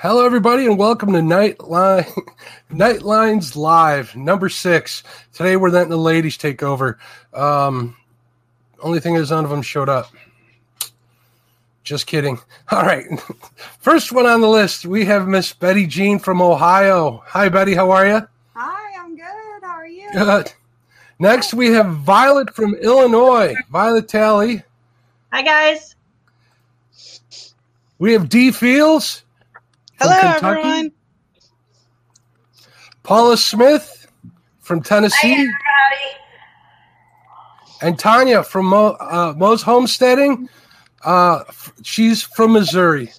Hello, everybody, and welcome to Nightlines Live, number 6. Today, we're letting the ladies take over. Only thing is none of them showed up. Just kidding. All right. First one on the list, we have Miss Betty Jean from Ohio. Hi, Betty. How are you? Hi, I'm good. How are you? Good. Next, we have Violet from Illinois. Violet Talley. Hi, guys. We have Dee Fields. Hello, Kentucky. Everyone. Paula Smith from Tennessee. Hi, everybody. And Tanya from Mo's Homesteading. She's from Missouri.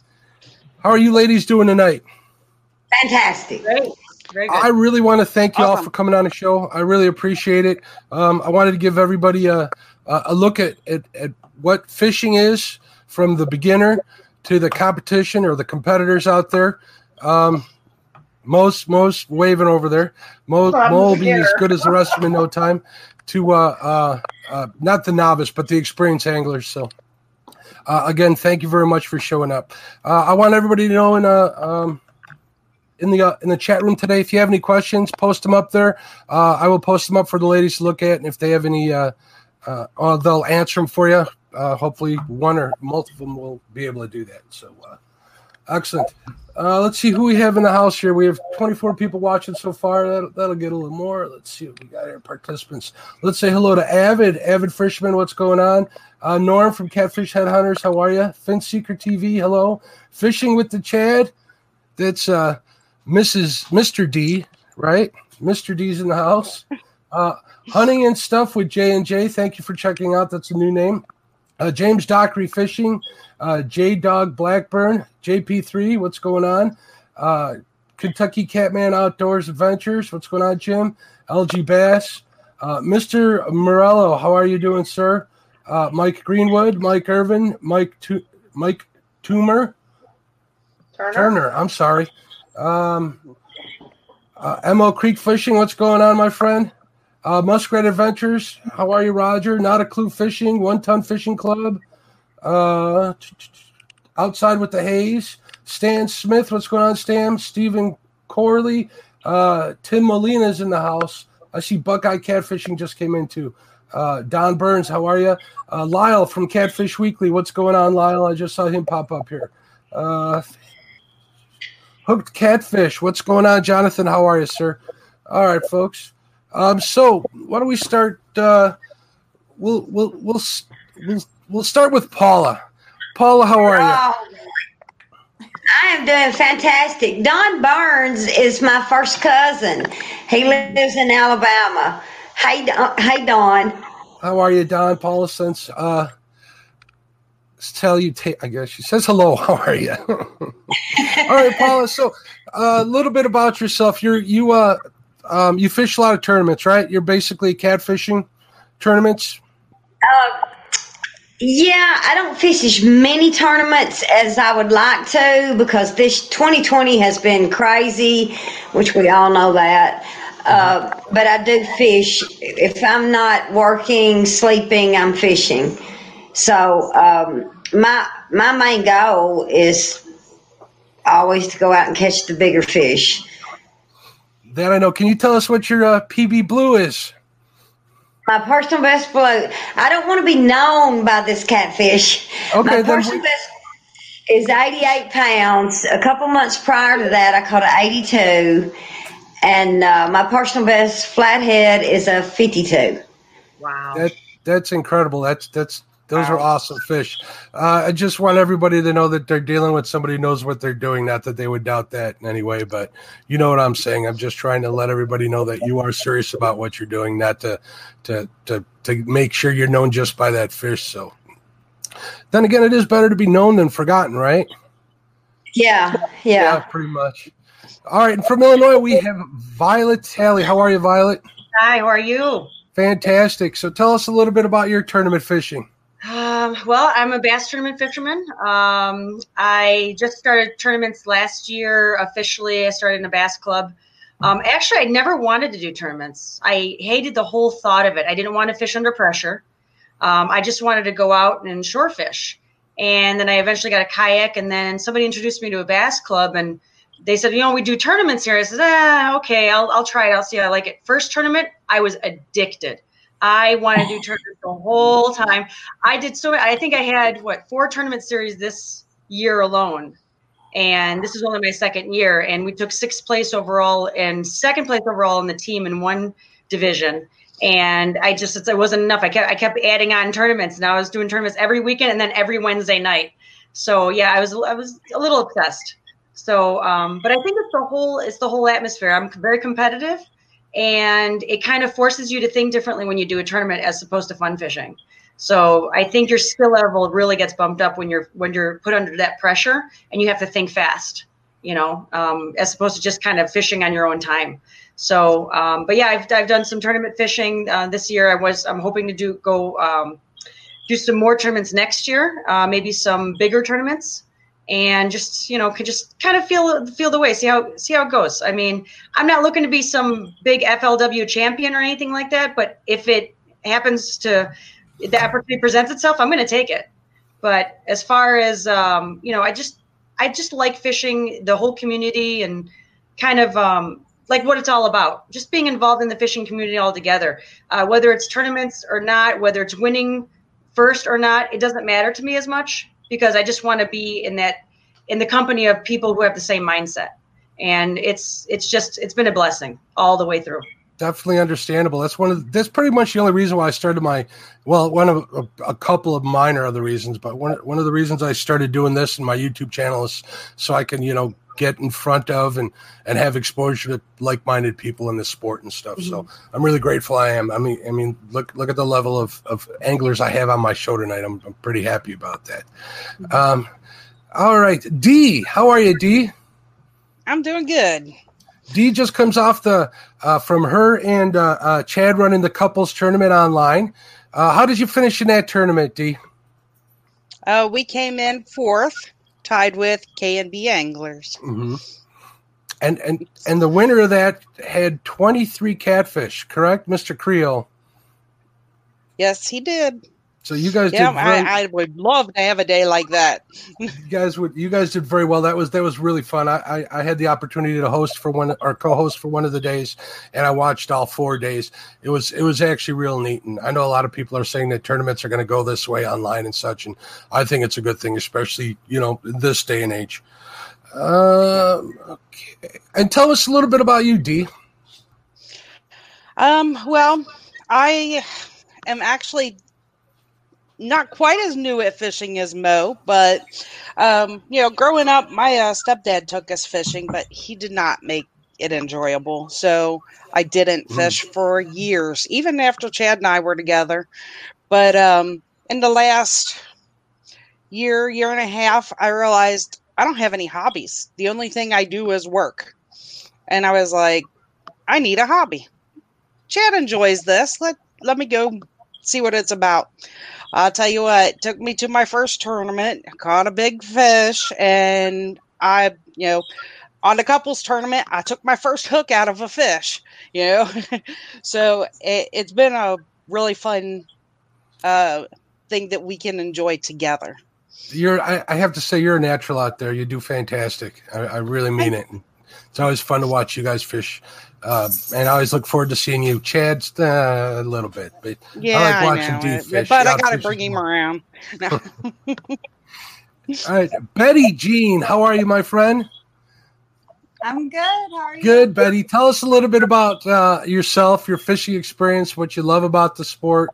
How are you ladies doing tonight? Fantastic. Great. Very good. I really want to thank you all for coming on the show. I really appreciate it. I wanted to give everybody a look at what fishing is from the beginner to the competition or the competitors out there. Most waving over there. Mo will be as good as the rest of them in no time to not the novice, but the experienced anglers. So again, thank you very much for showing up. I want everybody to know in the chat room today, if you have any questions, post them up there. I will post them up for the ladies to look at. And if they have any, they'll answer them for you. Hopefully one or multiple will be able to do that. So excellent. Let's see who we have in the house here. We have 24 people watching so far. That'll get a little more. Let's see what we got here. Participants. Let's say hello to Avid Fisherman. What's going on? Norm from Catfish Headhunters. How are you? Fin Seeker TV. Hello. Fishing with the Chad. That's Mr. D, right? Mr. D's in the house. Hunting and Stuff with J&J. Thank you for checking out. That's a new name. James Dockery Fishing, J-Dog Blackburn, JP3, what's going on? Kentucky Catman Outdoors Adventures, what's going on, Jim? LG Bass, Mr. Morello, how are you doing, sir? Mike Greenwood, Mike Irvin, Mike Toomer. Turner, I'm sorry. ML Creek Fishing, what's going on, my friend? Muskrat Adventures, how are you, Roger? Not a Clue Fishing, One-Ton Fishing Club, Outside with the Haze, Stan Smith, what's going on, Stan? Stephen Corley, Tim Molina's in the house. I see Buckeye Catfishing just came in, too. Don Burns, how are you? Lyle from Catfish Weekly, what's going on, Lyle? I just saw him pop up here. Hooked Catfish, what's going on, Jonathan? How are you, sir? All right, folks. So why don't we start? We'll start with Paula. Paula, how are you? I am doing fantastic. Don Burns is my first cousin. He lives in Alabama. Hey, Don. How are you, Don? Paula sends I guess she says hello. How are you? All right, Paula. So a little bit about yourself. You fish a lot of tournaments, right? You're basically catfishing tournaments? Yeah, I don't fish as many tournaments as I would like to because this 2020 has been crazy, which we all know that. But I do fish. If I'm not working, sleeping, I'm fishing. So my main goal is always to go out and catch the bigger fish. That I know. Can you tell us what your PB Blue is? My personal best blue. I don't want to be known by this catfish. Okay, my personal best is 88 pounds. A couple months prior to that, I caught an 82. And my personal best flathead is a 52. Wow. That's incredible. Those are awesome fish. I just want everybody to know that they're dealing with somebody who knows what they're doing. Not that they would doubt that in any way, but you know what I'm saying. I'm just trying to let everybody know that you are serious about what you're doing, not to make sure you're known just by that fish. So then again, it is better to be known than forgotten, right? Yeah, pretty much. All right. And from Illinois, we have Violet Talley. How are you, Violet? Hi, how are you? Fantastic. So tell us a little bit about your tournament fishing. Well, I'm a bass tournament fisherman. I just started tournaments last year officially. I started in a bass club. Actually, I never wanted to do tournaments. I hated the whole thought of it. I didn't want to fish under pressure. I just wanted to go out and shore fish. And then I eventually got a kayak, and then somebody introduced me to a bass club, and they said, you know, we do tournaments here. I said, okay, I'll try it. I'll see how I like it. First tournament, I was addicted. I wanted to do tournaments the whole time. I did so many. I think I had, what, 4 tournament series this year alone. And this is only my second year. And we took 6th place overall and 2nd place overall in the team in one division. And I just, it wasn't enough. I kept adding on tournaments. Now I was doing tournaments every weekend and then every Wednesday night. So yeah, I was a little obsessed. So, but I think it's the whole atmosphere. I'm very competitive, and it kind of forces you to think differently when you do a tournament as opposed to fun fishing. So I think your skill level really gets bumped up when you're put under that pressure and you have to think fast, you know, as opposed to just kind of fishing on your own time. So, but yeah, I've done some tournament fishing this year. I'm hoping to do some more tournaments next year, maybe some bigger tournaments, and just, you know, could just kind of feel the way, see how it goes. I mean, I'm not looking to be some big FLW champion or anything like that, but if it happens to, the opportunity presents itself, I'm going to take it. But as far as, you know, I just like fishing, the whole community, and kind of like what it's all about, just being involved in the fishing community altogether, whether it's tournaments or not, whether it's winning first or not, it doesn't matter to me as much, because I just want to be in the company of people who have the same mindset. And it's been a blessing all the way through. Definitely understandable. That's pretty much the only reason why I started one of the reasons I started doing this in my YouTube channel is so I can, you know, get in front of and have exposure to like-minded people in the sport and stuff. Mm-hmm. So I'm really grateful I am. I mean, look at the level of anglers I have on my show tonight. I'm pretty happy about that. Mm-hmm. All right. Dee, how are you, Dee? I'm doing good. Dee just comes off from her and Chad running the couples tournament online. How did you finish in that tournament, Dee? We came in 4th. Tied with K and B Anglers. Mm-hmm. And the winner of that had 23 catfish, correct, Mr. Creel? Yes, he did. So you guys did very, I would love to have a day like that. You guys did very well. That was really fun. I had the opportunity to co-host for one of the days, and I watched all 4 days. It was actually real neat. And I know a lot of people are saying that tournaments are going to go this way online and such, and I think it's a good thing, especially, you know, in this day and age. Okay. And tell us a little bit about you, Dee. Well, I am actually not quite as new at fishing as Mo, but, you know, growing up, my stepdad took us fishing, but he did not make it enjoyable. So I didn't fish for years, even after Chad and I were together. But in the last year and a half, I realized I don't have any hobbies. The only thing I do is work. And I was like, I need a hobby. Chad enjoys this. Let me go see what it's about. I'll tell you what, it took me to my first tournament, caught a big fish, and I, you know, on the couples tournament, I took my first hook out of a fish, you know. So it's been a really fun thing that we can enjoy together. I have to say, you're a natural out there. You do fantastic. I really mean it. It's always fun to watch you guys fish. And I always look forward to seeing you, Chad, a little bit. But yeah, I like watching Dee fish. But I got to bring him around. No. All right, Betty Jean, how are you, my friend? I'm good. How are you? Good, Betty. Tell us a little bit about yourself, your fishing experience, what you love about the sport.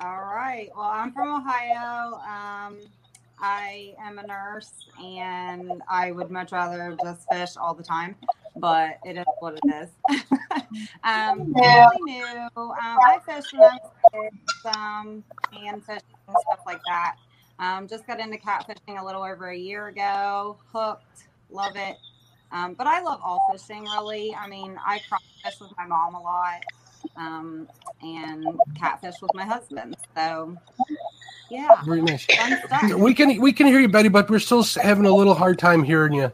All right. Well, I'm from Ohio. I am a nurse, and I would much rather just fish all the time, but it is what it is. Really new. I fished when I was kids, and fishing and stuff like that. Just got into catfishing a little over a year ago. Hooked, love it. But I love all fishing, really. I mean, I cross fish with my mom a lot, and catfish with my husband. So. Yeah, very nice. We can hear you, Betty, but we're still having a little hard time hearing you.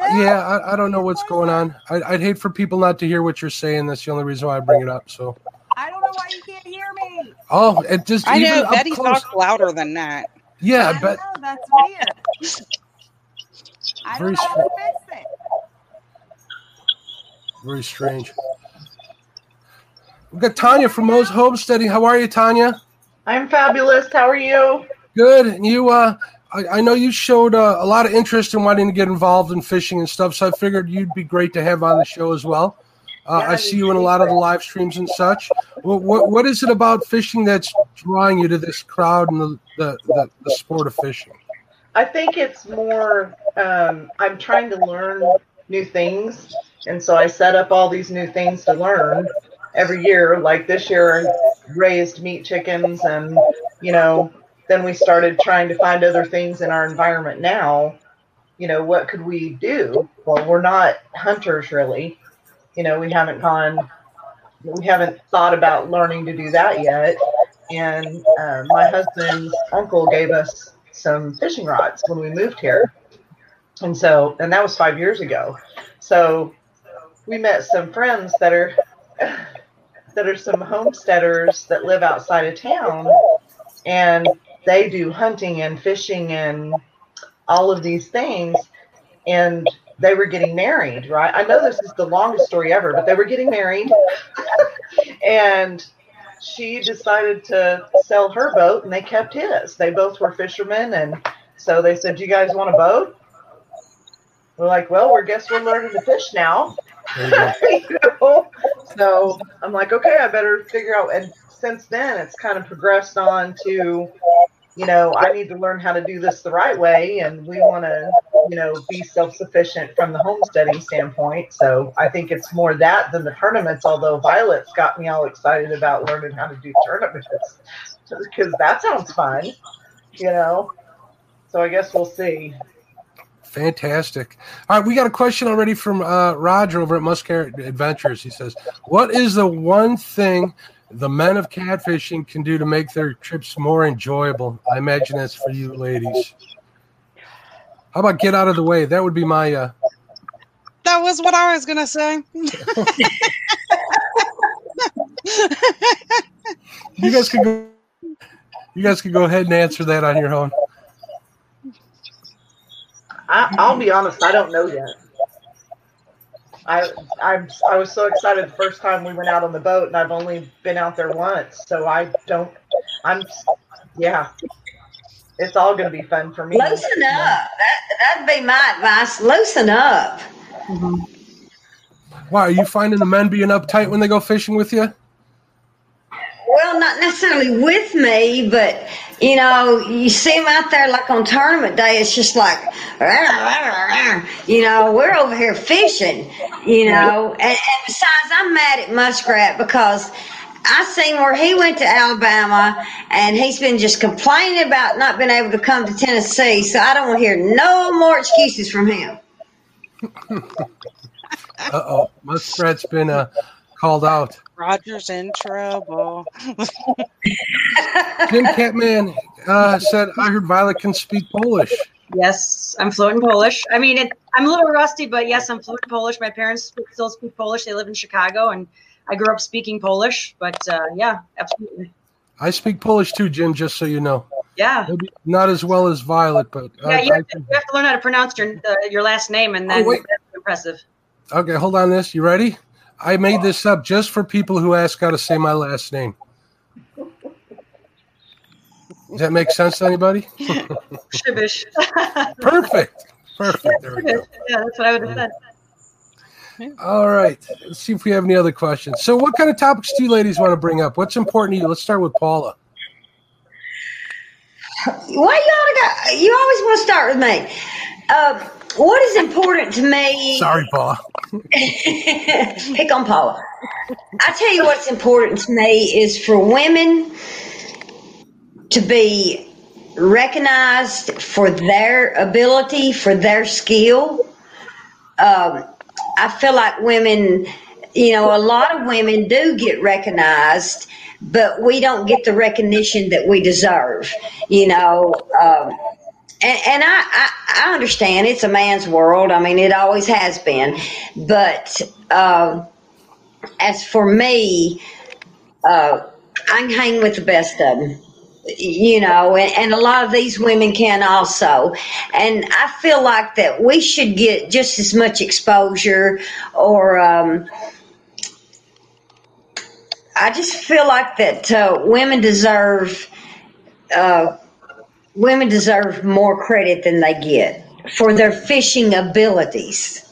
I don't know what's going on. I'd hate for people not to hear what you're saying. That's the only reason why I bring it up. So I don't know why you can't hear me. Oh, it just I know Betty talks louder than that. Yeah, but that's weird. I don't know how to fix it. Very strange. We've got Tanya from Mo's Homesteading. How are you, Tanya? I'm fabulous. How are you? Good. And you, I know you showed a lot of interest in wanting to get involved in fishing and stuff, so I figured you'd be great to have on the show as well. I see you in a lot of the live streams and such. What is it about fishing that's drawing you to this crowd and the sport of fishing? I think it's more I'm trying to learn new things, and so I set up all these new things to learn every year. Like this year, I raised meat chickens, and you know, then we started trying to find other things in our environment now. You know, what could we do? Well, we're not hunters really. You know, we haven't thought about learning to do that yet. And my husband's uncle gave us some fishing rods when we moved here. And so, and that was 5 years ago. So we met some friends that are some homesteaders that live outside of town, and they do hunting and fishing and all of these things. And they were getting married, right? I know this is the longest story ever, but they were getting married. And she decided to sell her boat, and they kept his. They both were fishermen, and so they said, "Do you guys want a boat?" We're like, "Well, we're learning to fish now." You know? So I'm like, "Okay, I better figure out." And since then, it's kind of progressed on to, you know, I need to learn how to do this the right way, and we want to, you know, be self-sufficient from the homesteading standpoint. So I think it's more that than the tournaments, although Violet's got me all excited about learning how to do tournaments because that sounds fun, you know. So I guess we'll see. Fantastic. All right, we got a question already from Roger over at Muskrat Adventures. He says, what is the one thing the men of catfishing can do to make their trips more enjoyable? I imagine that's for you ladies. How about get out of the way? That would be my... That was what I was going to say. You guys could go ahead and answer that on your own. I'll be honest, I don't know yet. I was so excited the first time we went out on the boat, and I've only been out there once, so it's all going to be fun for me. Loosen up. That'd be my advice. Loosen up. Mm-hmm. Wow, are you finding the men being uptight when they go fishing with you? Well, not necessarily with me, but, you know, you see them out there like on tournament day. It's just like, rawr, rawr, rawr. You know, we're over here fishing, you know. And besides, I'm mad at Muskrat because I seen where he went to Alabama, and he's been just complaining about not being able to come to Tennessee. So I don't want to hear no more excuses from him. Uh-oh. Muskrat's been called out. Roger's in trouble. Jim Catman said, I heard Violet can speak Polish. Yes, I'm fluent in Polish. I mean, I'm a little rusty, but yes, I'm fluent in Polish. My parents still speak Polish. They live in Chicago, and I grew up speaking Polish. But, yeah, absolutely. I speak Polish, too, Jim, just so you know. Yeah. Maybe not as well as Violet, but... you have to learn how to pronounce your last name, and then that's impressive. Okay, hold on this. You ready? I made this up just for people who ask how to say my last name. Does that make sense to anybody? Shibish. Perfect. Yeah, there we go. Yeah, that's what I would have said. All right. Let's see if we have any other questions. So what kind of topics do you ladies want to bring up? What's important to you? Let's start with Paula. You always want to start with me. What is important to me? Sorry, Paula. Pick on Paula. I tell you what's important to me is for women to be recognized for their ability, for their skill. I feel like women, you know, a lot of women do get recognized, but we don't get the recognition that we deserve, you know. And I understand it's a man's world. I mean, it always has been. But as for me, I can hang with the best of them. you know, and a lot of these women can also. And I feel like that we should get just as much exposure, or I just feel like that women deserve more credit than they get for their fishing abilities.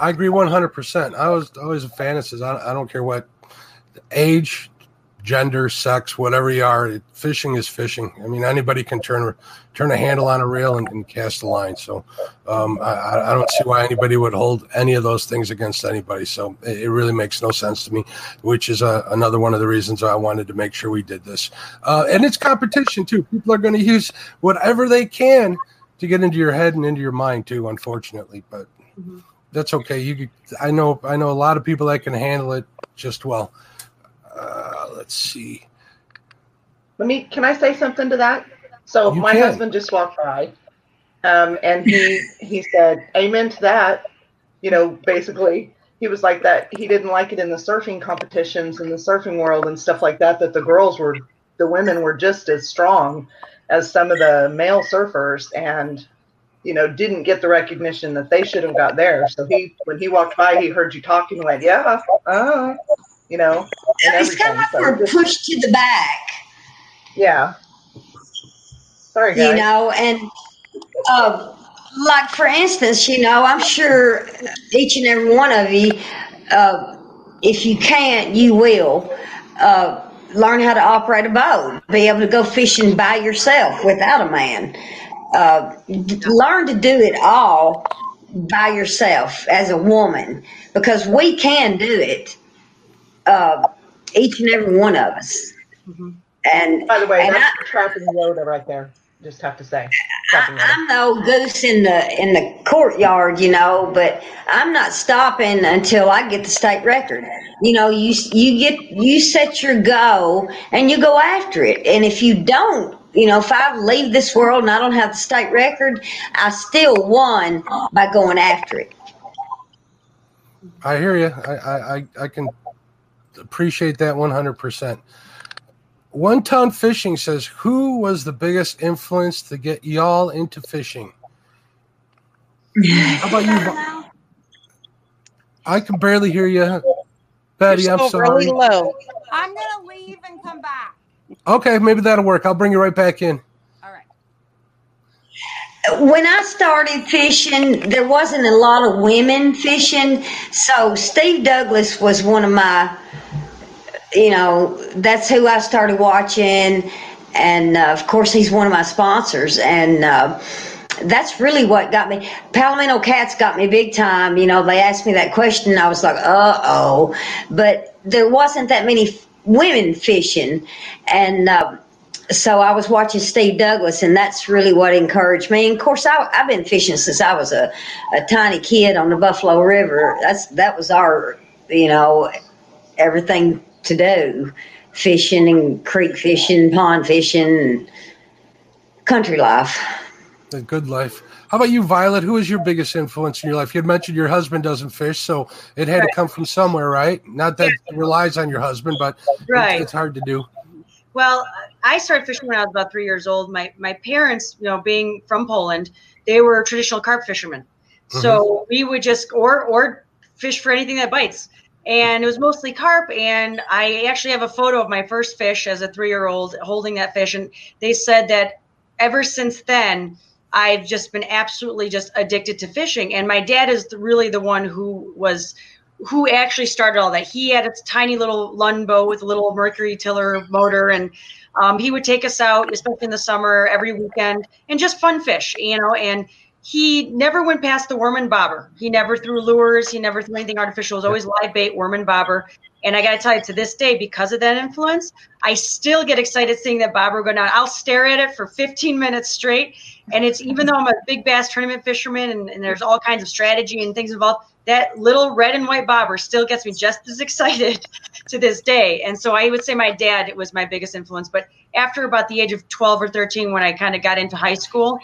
I agree 100%. I was always a fan of this. I don't care what age, gender, sex, whatever you are, fishing is fishing. I mean, anybody can turn a handle on a rail and cast a line. So I don't see why anybody would hold any of those things against anybody. So it really makes no sense to me, which is another one of the reasons I wanted to make sure we did this. And it's competition, too. People are going to use whatever they can to get into your head and into your mind, too, unfortunately. But that's okay. I know a lot of people that can handle it just well. Let's see. Can I say something to that? So my husband just walked by, and he said, "Amen to that." You know, basically, he was like that. He didn't like it in the surfing competitions in the surfing world and stuff like that. That the women were just as strong as some of the male surfers, and you know, didn't get the recognition that they should have got there. So when he walked by, he heard you talking, like, yeah, you know. It's kind of like we're pushed to the back. Yeah. Sorry, guys. You know, and like, for instance, you know, I'm sure each and every one of you, if you can't, you will learn how to operate a boat, be able to go fishing by yourself without a man. Learn to do it all by yourself as a woman, because we can do it, each and every one of us. Mm-hmm. And by the way, that's the trapping loader right there. Just have to say, I'm no goose in the courtyard, you know, but I'm not stopping until I get the state record. You know, you set your goal and you go after it, and if you don't. You know, if I leave this world and I don't have the state record, I still won by going after it. I hear you. I can appreciate that 100%. One-Ton Fishing says, who was the biggest influence to get y'all into fishing? How about you? I can barely hear you. Betty, I'm sorry. Really low. I'm going to leave and come back. Okay, maybe that'll work. I'll bring you right back in. All right. When I started fishing, there wasn't a lot of women fishing. So Steve Douglas was one of my, you know, that's who I started watching. And, of course, he's one of my sponsors. And that's really what got me. Palomino Cats got me big time. You know, they asked me that question, and I was like, uh-oh. But there wasn't that many women fishing, and so I was watching Steve Douglas, and that's really what encouraged me. And of course, I've been fishing since I was a tiny kid on the Buffalo River. That was our, you know, everything to do, fishing and creek fishing, pond fishing, country life. A good life. How about you, Violet? Who is your biggest influence in your life? You had mentioned your husband doesn't fish, so it had to come from somewhere, right? Not that it relies on your husband, but it's hard to do. Well, I started fishing when I was about 3 years old. My parents, you know, being from Poland, they were traditional carp fishermen. So we would just or fish for anything that bites. And it was mostly carp, and I actually have a photo of my first fish as a 3-year-old holding that fish, and they said that ever since then, I've just been absolutely just addicted to fishing. And my dad is really the one who actually started all that. He had a tiny little Lund boat with a little Mercury tiller motor, and he would take us out, especially in the summer, every weekend, and just fun fish, you know. And he never went past the worm and bobber. He never threw lures. He never threw anything artificial. It was always live bait, worm and bobber. And I got to tell you, to this day, because of that influence, I still get excited seeing that bobber go down. I'll stare at it for 15 minutes straight. And it's, even though I'm a big bass tournament fisherman and there's all kinds of strategy and things involved, that little red and white bobber still gets me just as excited to this day. And so I would say my dad was my biggest influence. But after about the age of 12 or 13, when I kind of got into high school,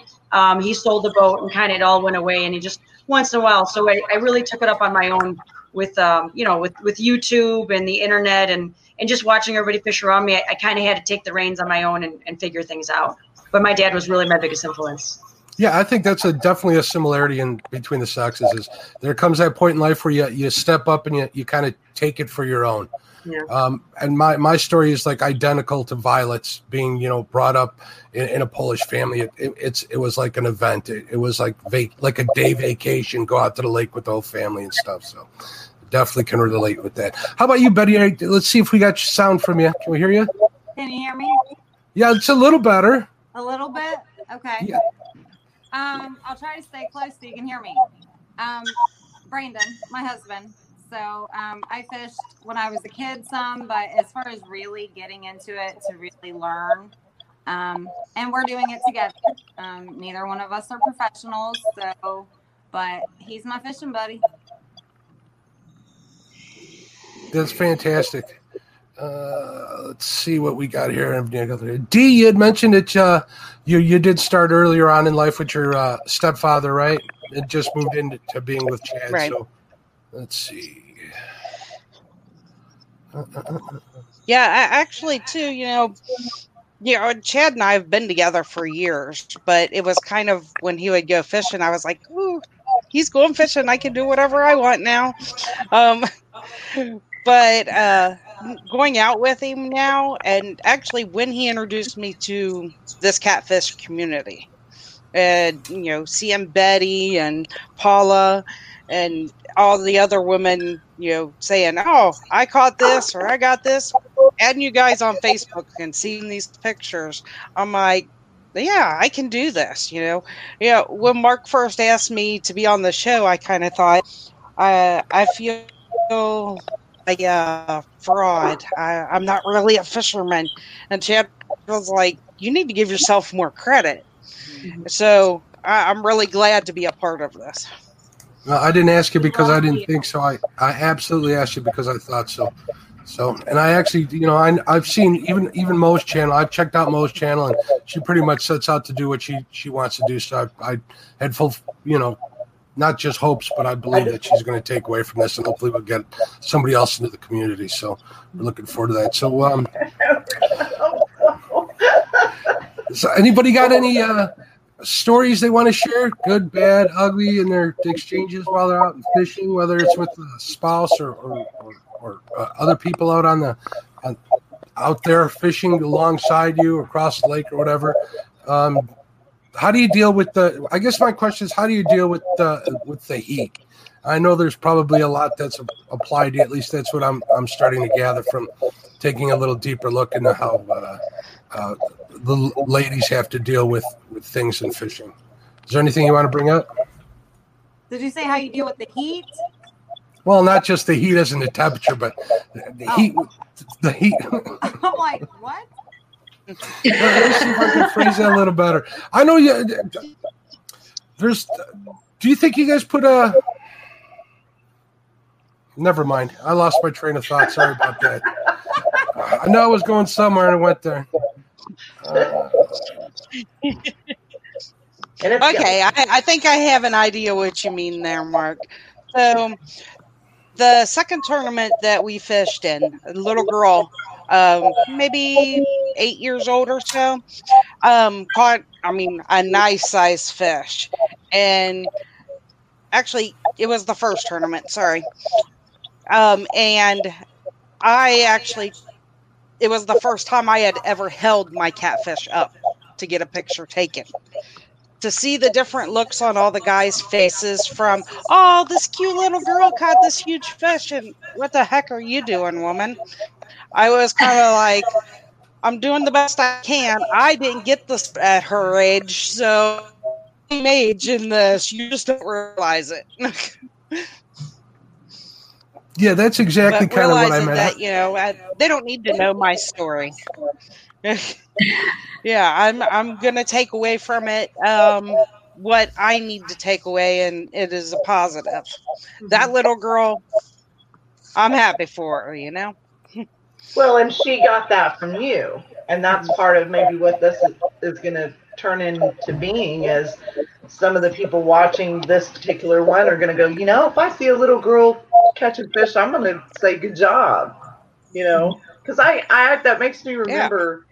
he sold the boat and kind of it all went away. And he just once in a while. So I really took it up on my own with you know, with YouTube and the internet and just watching everybody fish around me, I kind of had to take the reins on my own and figure things out. But my dad was really my biggest influence. Yeah, I think that's definitely a similarity in between the sexes. Is there comes that point in life where you step up and you kind of take it for your own. Yeah. And my story is like identical to Violet's, being, you know, brought up in a Polish family. It was like an event. It was like a day vacation, go out to the lake with the whole family and stuff. So definitely can relate with that. How about you, Betty? Let's see if we got sound from you. Can we hear you? Can you hear me? Yeah, it's a little better. A little bit? Okay. Yeah. I'll try to stay close so you can hear me. Brandon, my husband. So I fished when I was a kid some, but as far as really getting into it to really learn, and we're doing it together. Neither one of us are professionals, so, but he's my fishing buddy. That's fantastic. Let's see what we got here. Dee, you had mentioned that you did start earlier on in life with your stepfather, right? It just moved into being with Chad. Right. So let's see. Yeah, actually, too, you know, Chad and I have been together for years, but it was kind of when he would go fishing, I was like, ooh, he's going fishing. I can do whatever I want now. But going out with him now, and actually when he introduced me to this catfish community, and, you know, seeing Betty and Paula and all the other women, you know, saying, oh, I caught this or I got this, and you guys on Facebook and seeing these pictures, I'm like, yeah, I can do this, you know. Yeah, you know, when Mark first asked me to be on the show, I kind of thought, I feel like a fraud. I'm not really a fisherman. And Chad was like, you need to give yourself more credit. Mm-hmm. So I'm really glad to be a part of this. No, I didn't ask you because I didn't think so. I absolutely asked you because I thought so. So, and I actually, you know, I've seen even Mo's channel. I've checked out Mo's channel, and she pretty much sets out to do what she wants to do. So I had full, you know, not just hopes, but I believe that she's going to take away from this, and hopefully we'll get somebody else into the community. So we're looking forward to that. So, so anybody got any stories they want to share, good, bad, ugly, in their exchanges while they're out fishing, whether it's with the spouse or other people out on the out there fishing alongside you across the lake or whatever? How do you deal with the? I guess my question is, how do you deal with the heat? I know there's probably a lot that's applied. At least that's what I'm starting to gather from taking a little deeper look into how the ladies have to deal with things in fishing. Is there anything you want to bring up? Did you say how you deal with the heat? Well, not just the heat as in the temperature, but the heat. I'm like, what? Let me see if I can phrase that a little better. I know you. Do you think you guys put a? Never mind. I lost my train of thought. Sorry about that. I know I was going somewhere and I went there. Okay, I think I have an idea what you mean there, Mark. So the second tournament that we fished in, a little girl, maybe 8 years old or so, caught, a nice size fish. And actually, it was the first tournament, sorry. It was the first time I had ever held my catfish up to get a picture taken. To see the different looks on all the guys' faces from, oh, this cute little girl caught this huge fish, and what the heck are you doing, woman? I was kind of like, I'm doing the best I can. I didn't get this at her age, so same age in this. You just don't realize it. Yeah, that's exactly kind of what I meant. That, you know, they don't need to know my story. Yeah, I'm gonna take away from it what I need to take away, and it is a positive. Mm-hmm. That little girl, I'm happy for her, you know. Well, and she got that from you, and that's part of maybe what this is gonna turn into being, is some of the people watching this particular one are gonna go, you know, if I see a little girl catching fish, I'm going to say good job, you know, because I that makes me remember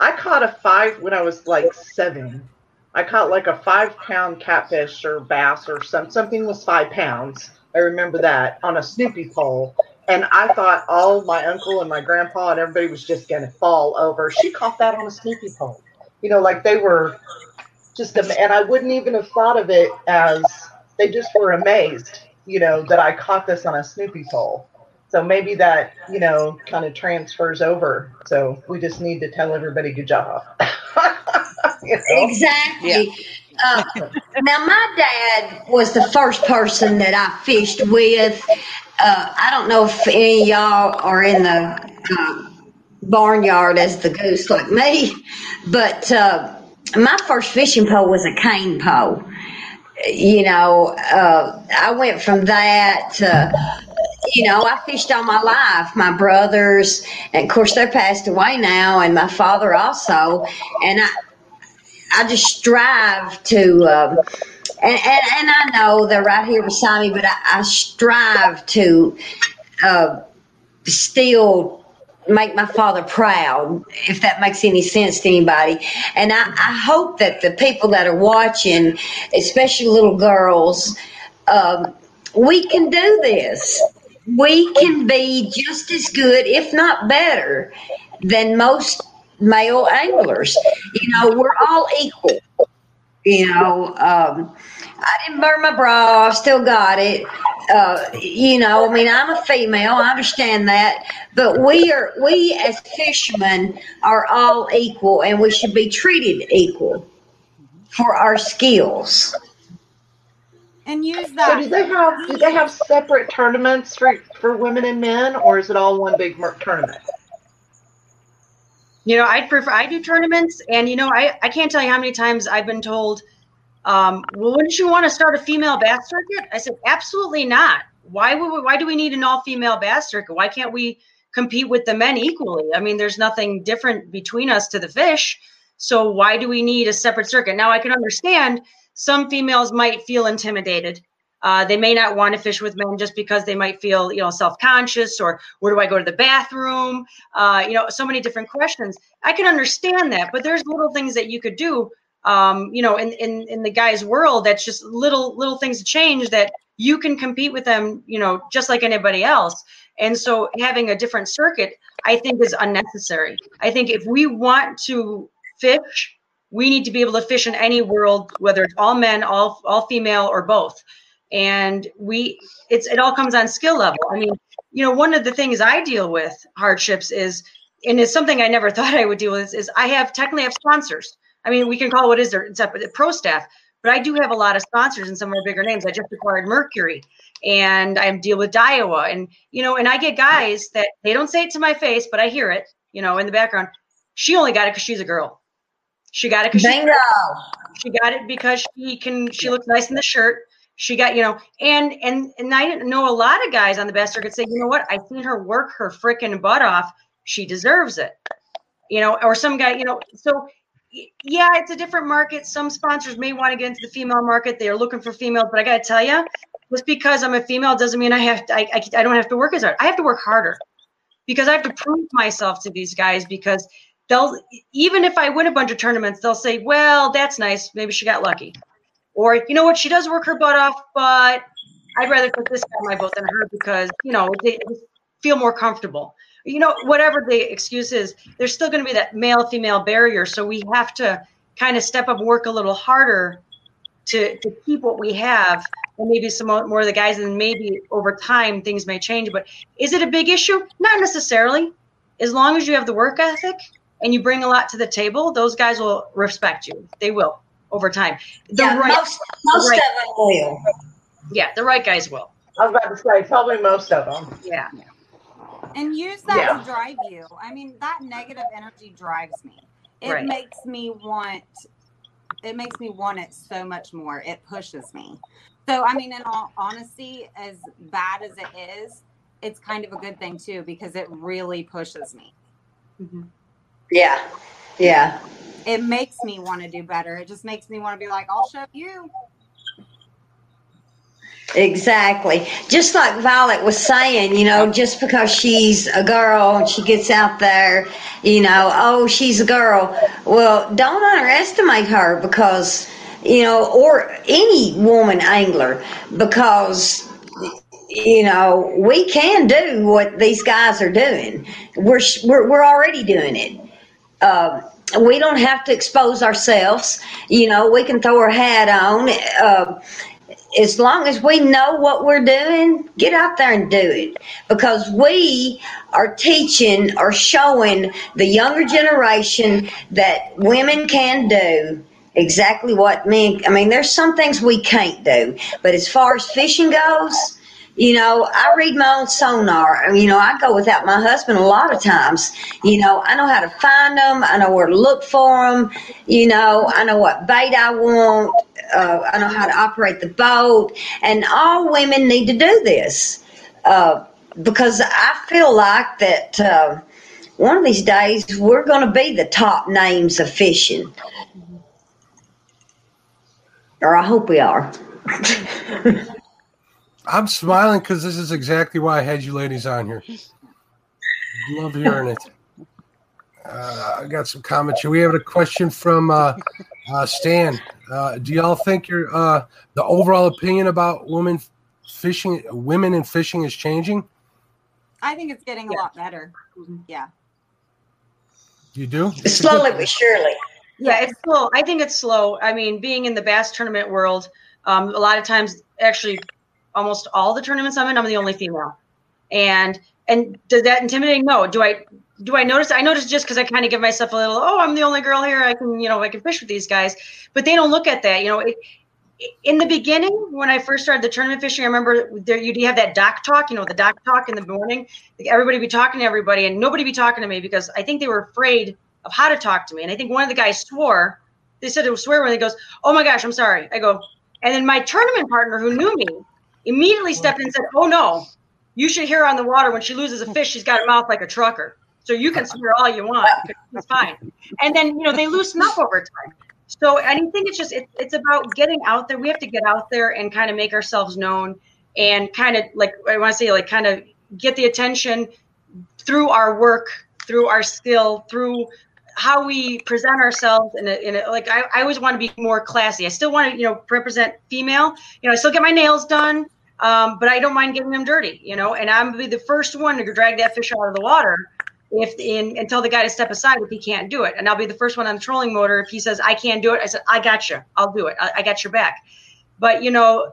I caught a five when I was like seven. I caught like a 5 pound catfish or bass or something was 5 pounds. I remember that on a Snoopy pole. And I thought all my uncle and my grandpa and everybody was just going to fall over. She caught that on a Snoopy pole. You know, like they were just, and I wouldn't even have thought of it as they just were amazed, you know, that I caught this on a Snoopy pole. So maybe that, you know, kind of transfers over. So we just need to tell everybody good job. You know? Exactly. Yeah. Now, my dad was the first person that I fished with. I don't know if any of y'all are in the barnyard as the goose like me, but my first fishing pole was a cane pole. You know, I went from that to, you know, I fished all my life. My brothers, and of course, they're passed away now, and my father also. And I just strive to... And I know they're right here beside me, but I strive to still make my father proud, if that makes any sense to anybody. And I hope that the people that are watching, especially little girls, we can do this. We can be just as good, if not better, than most male anglers. You know, we're all equal. You know, I didn't burn my bra, I still got it. You know, I mean, I'm a female, I understand that, but we as fishermen are all equal, and we should be treated equal for our skills. And use that. So do they have separate tournaments for women and men, or is it all one big tournament? You know, I'd prefer, I do tournaments, and, you know, I can't tell you how many times I've been told, well, wouldn't you want to start a female bass circuit? I said, absolutely not. Why do we need an all-female bass circuit? Why can't we compete with the men equally? I mean, there's nothing different between us to the fish, so why do we need a separate circuit? Now, I can understand some females might feel intimidated. They may not want to fish with men just because they might feel, you know, self-conscious, or where do I go to the bathroom? You know, so many different questions. I can understand that, but there's little things that you could do, you know, in the guy's world. That's just little things to change that you can compete with them, you know, just like anybody else. And so having a different circuit, I think, is unnecessary. I think if we want to fish, we need to be able to fish in any world, whether it's all men, all female, or both. And it all comes on skill level. I mean, you know, one of the things I deal with hardships is, and it's something I never thought I would deal with, is I technically have sponsors. I mean, we can call what is there, it's the pro staff, but I do have a lot of sponsors and some of our bigger names. I just acquired Mercury, and I deal with Daiwa, and, you know, and I get guys that they don't say it to my face, but I hear it, you know, in the background. She only got it because she's a girl. She got it because she's a girl. She got it because she looks nice in the shirt. She got, you know, and I didn't know a lot of guys on the bass circuit say, you know what, I've seen her work her freaking butt off. She deserves it, you know, or some guy, you know. So, yeah, it's a different market. Some sponsors may want to get into the female market. They are looking for females. But I got to tell you, just because I'm a female doesn't mean I don't have to work as hard. I have to work harder because I have to prove myself to these guys, because even if I win a bunch of tournaments, they'll say, well, that's nice. Maybe she got lucky. Or, you know what, she does work her butt off, but I'd rather put this guy on my boat than her because, you know, they feel more comfortable. You know, whatever the excuse is, there's still going to be that male-female barrier. So we have to kind of step up, work a little harder to keep what we have, and maybe some more of the guys, and maybe over time things may change. But is it a big issue? Not necessarily. As long as you have the work ethic and you bring a lot to the table, those guys will respect you. They will. Over time, most of them will. Yeah, the right guys will. I was about to say, probably most of them. Yeah. And use that to drive you. I mean, that negative energy drives me. It makes me want it so much more. It pushes me. So, I mean, in all honesty, as bad as it is, it's kind of a good thing too, because it really pushes me. Mm-hmm. Yeah. Yeah. It makes me want to do better. It just makes me want to be like, I'll show you. Exactly. Just like Violet was saying, you know, just because she's a girl and she gets out there, you know, oh, she's a girl. Well, don't underestimate her because, you know, or any woman angler, because, you know, we can do what these guys are doing. We're already doing it. We don't have to expose ourselves. You know, we can throw our hat on. As long as we know what we're doing, get out there and do it, because we are teaching or showing the younger generation that women can do exactly what men. I mean, there's some things we can't do, but as far as fishing goes, you know, I read my own sonar. You know, I go without my husband a lot of times. You know, I know how to find them. I know where to look for them. You know, I know what bait I want. I know how to operate the boat. And all women need to do this because I feel like that one of these days we're going to be the top names of fishing. Or I hope we are. I'm smiling because this is exactly why I had you ladies on here. Love hearing it. I got some comments here. We have a question from Stan. Do y'all think your the overall opinion about women in fishing is changing? I think it's getting a lot better. Yeah. You do? Slowly but surely. Yeah, it's slow. I think it's slow. I mean, being in the bass tournament world, a lot of times actually – almost all the tournaments I'm in, I'm the only female. And does that intimidate? No. Do I notice? I notice just because I kind of give myself a little, oh, I'm the only girl here. I can fish with these guys. But they don't look at that. You know, in the beginning, when I first started the tournament fishing, I remember you'd have that doc talk, you know, the doc talk in the morning. Like everybody be talking to everybody and nobody be talking to me because I think they were afraid of how to talk to me. And I think one of the guys swore. They said it was swear when he goes, oh, my gosh, I'm sorry. I go. And then my tournament partner who knew me immediately stepped in and said, oh, no, you should hear her on the water. When she loses a fish, she's got a mouth like a trucker. So you can swear all you want. It's fine. And then, you know, they loosen up over time. So I think it's just it's about getting out there. We have to get out there and kind of make ourselves known and kind of like I want to say, like kind of get the attention through our work, through our skill, through how we present ourselves like I always want to be more classy. I still want to, you know, represent female. You know, I still get my nails done, but I don't mind getting them dirty, you know, and I'm going to be the first one to drag that fish out of the water and tell the guy to step aside if he can't do it. And I'll be the first one on the trolling motor. If he says, I can't do it, I said, I got you. I'll do it. I got your back. But, you know,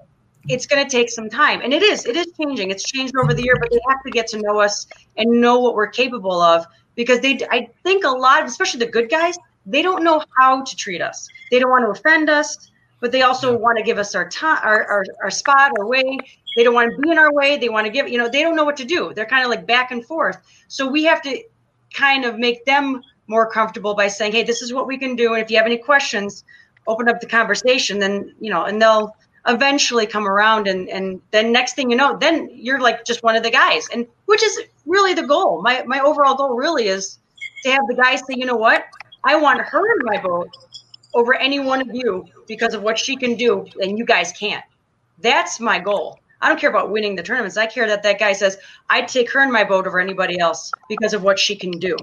it's going to take some time. And it is changing. It's changed over the year, but they have to get to know us and know what we're capable of. Because I think a lot of, especially the good guys, they don't know how to treat us. They don't want to offend us, but they also want to give us our time, our spot, our way. They don't want to be in our way. They want to give, you know, they don't know what to do. They're kind of like back and forth. So we have to kind of make them more comfortable by saying, hey, this is what we can do. And if you have any questions, open up the conversation, then, you know, and they'll eventually come around. And then next thing you know, then you're like just one of the guys, and which is really the goal. My overall goal really is to have the guys say, you know what, I want her in my boat over any one of you because of what she can do and you guys can't. That's my goal. I don't care about winning the tournaments. I care that guy says, I'd take her in my boat over anybody else because of what she can do.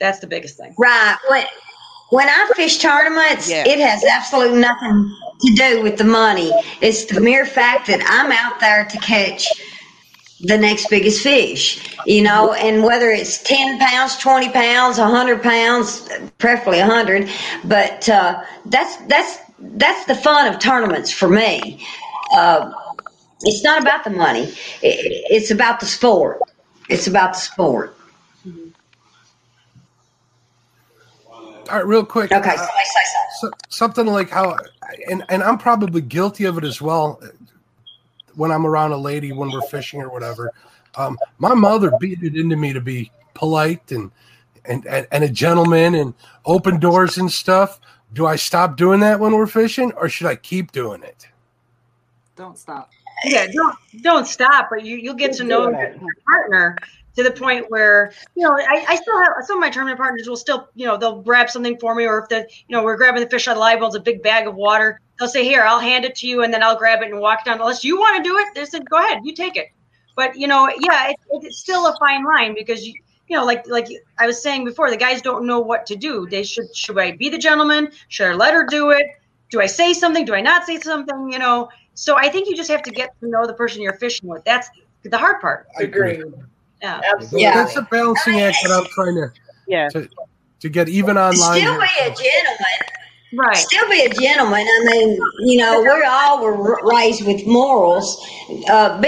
That's the biggest thing. Right. When I fish tournaments, It has absolutely nothing to do with the money. It's the mere fact that I'm out there to catch the next biggest fish, you know, and whether it's 10 pounds, 20 pounds, 100 pounds, preferably 100, but that's the fun of tournaments for me. It's not about the money. It's about the sport. It's about the sport. All right, real quick. Okay, so something like how, and I'm probably guilty of it as well when I'm around a lady when we're fishing or whatever. My mother beat it into me to be polite and a gentleman and open doors and stuff. Do I stop doing that when we're fishing, or should I keep doing it? Don't stop. Yeah, don't stop. But you'll get to know your partner. To the point where, you know, I still have some of my tournament partners will still, you know, they'll grab something for me, or if we're grabbing the fish out of the live well, it's a big bag of water. They'll say, here, I'll hand it to you, and then I'll grab it and walk down. Unless you want to do it, they said, go ahead, you take it. But, you know, yeah, it's still a fine line because, you know, like I was saying before, the guys don't know what to do. They should I be the gentleman? Should I let her do it? Do I say something? Do I not say something? You know, so I think you just have to get to know the person you're fishing with. That's the hard part. I agree. Yeah. Absolutely. Yeah. That's a balancing act that I'm trying to, yeah. to get even online. Still be a gentleman. Right. Still be a gentleman. I mean, you know, we're raised with morals. Be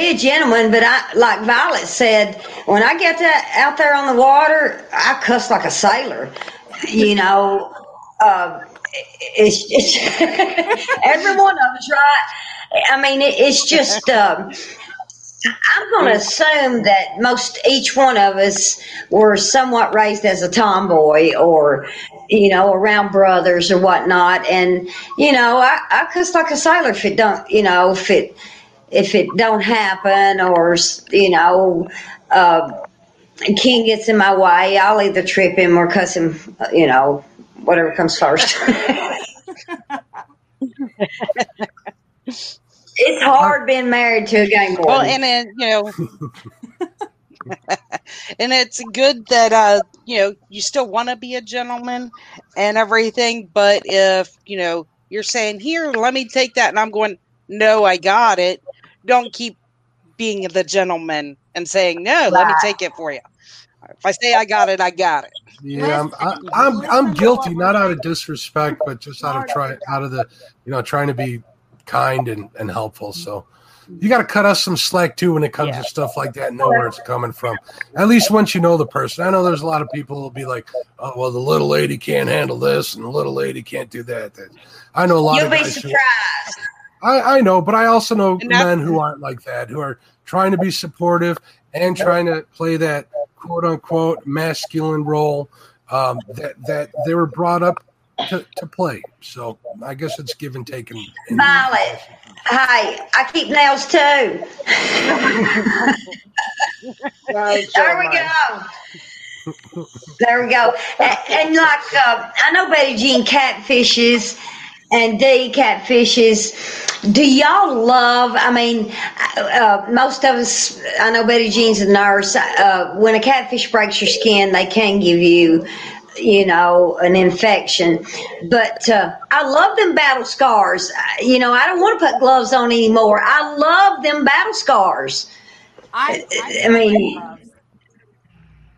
a gentleman, but I, like Violet said, when I get out there on the water, I cuss like a sailor. You know, it's every one of us, right? I mean, it's just. I'm going to assume that most each one of us were somewhat raised as a tomboy or, you know, around brothers or whatnot. And, you know, I cuss like a sailor if it don't, you know, if it don't happen or, you know, King gets in my way, I'll either trip him or cuss him, you know, whatever comes first. It's hard being married to a gang boy. Well, and then, you know, and it's good that, you know, you still want to be a gentleman and everything. But if, you know, you're saying, here, let me take that. And I'm going, no, I got it. Don't keep being the gentleman and saying, no, let me take it for you. If I say I got it, I got it. Yeah, I'm guilty, not out of disrespect, but just out of trying to be kind and helpful. So you got to cut us some slack too when it comes to stuff like that. Know where it's coming from, at least once you know the person. I know there's a lot of people will be like, oh, well, the little lady can't handle this and the little lady can't do that. I know a lot of guys. You'll be surprised. I know, but I also know men who aren't like that, who are trying to be supportive and trying to play that quote unquote masculine role that they were brought up to play. So I guess it's give and take. And Violet, hey, I keep nails too. There we go. There we go. And like, I know Betty Jean catfishes and Dee catfishes. Do y'all love, I mean, most of us, I know Betty Jean's a nurse. When a catfish breaks your skin, they can give you, you know, an infection, but I love them battle scars. You know, I don't want to put gloves on anymore. I love them battle scars. I mean,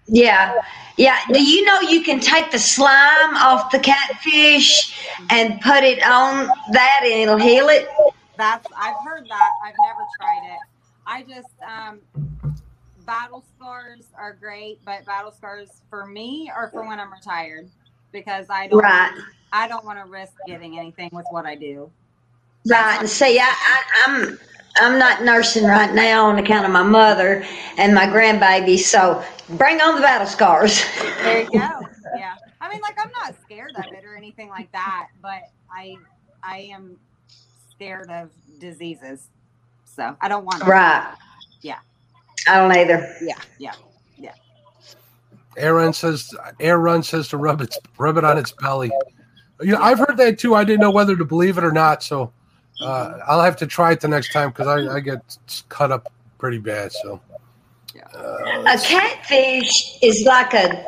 yeah. Do you know you can take the slime off the catfish and put it on that and it'll heal it? I've heard that. I've never tried it. I just battle scars are great, but battle scars for me are for when I'm retired, because I don't want to risk getting anything with what I do. Right. And see, I'm not nursing right now on account of my mother and my grandbaby, so bring on the battle scars. There you go. Yeah. I mean, like, I'm not scared of it or anything like that, but I am scared of diseases, so I don't want to. Right. Yeah. I don't either. Yeah. Aaron says to rub it on its belly. You know, I've heard that too. I didn't know whether to believe it or not, so I'll have to try it the next time because I get cut up pretty bad. So a catfish is like a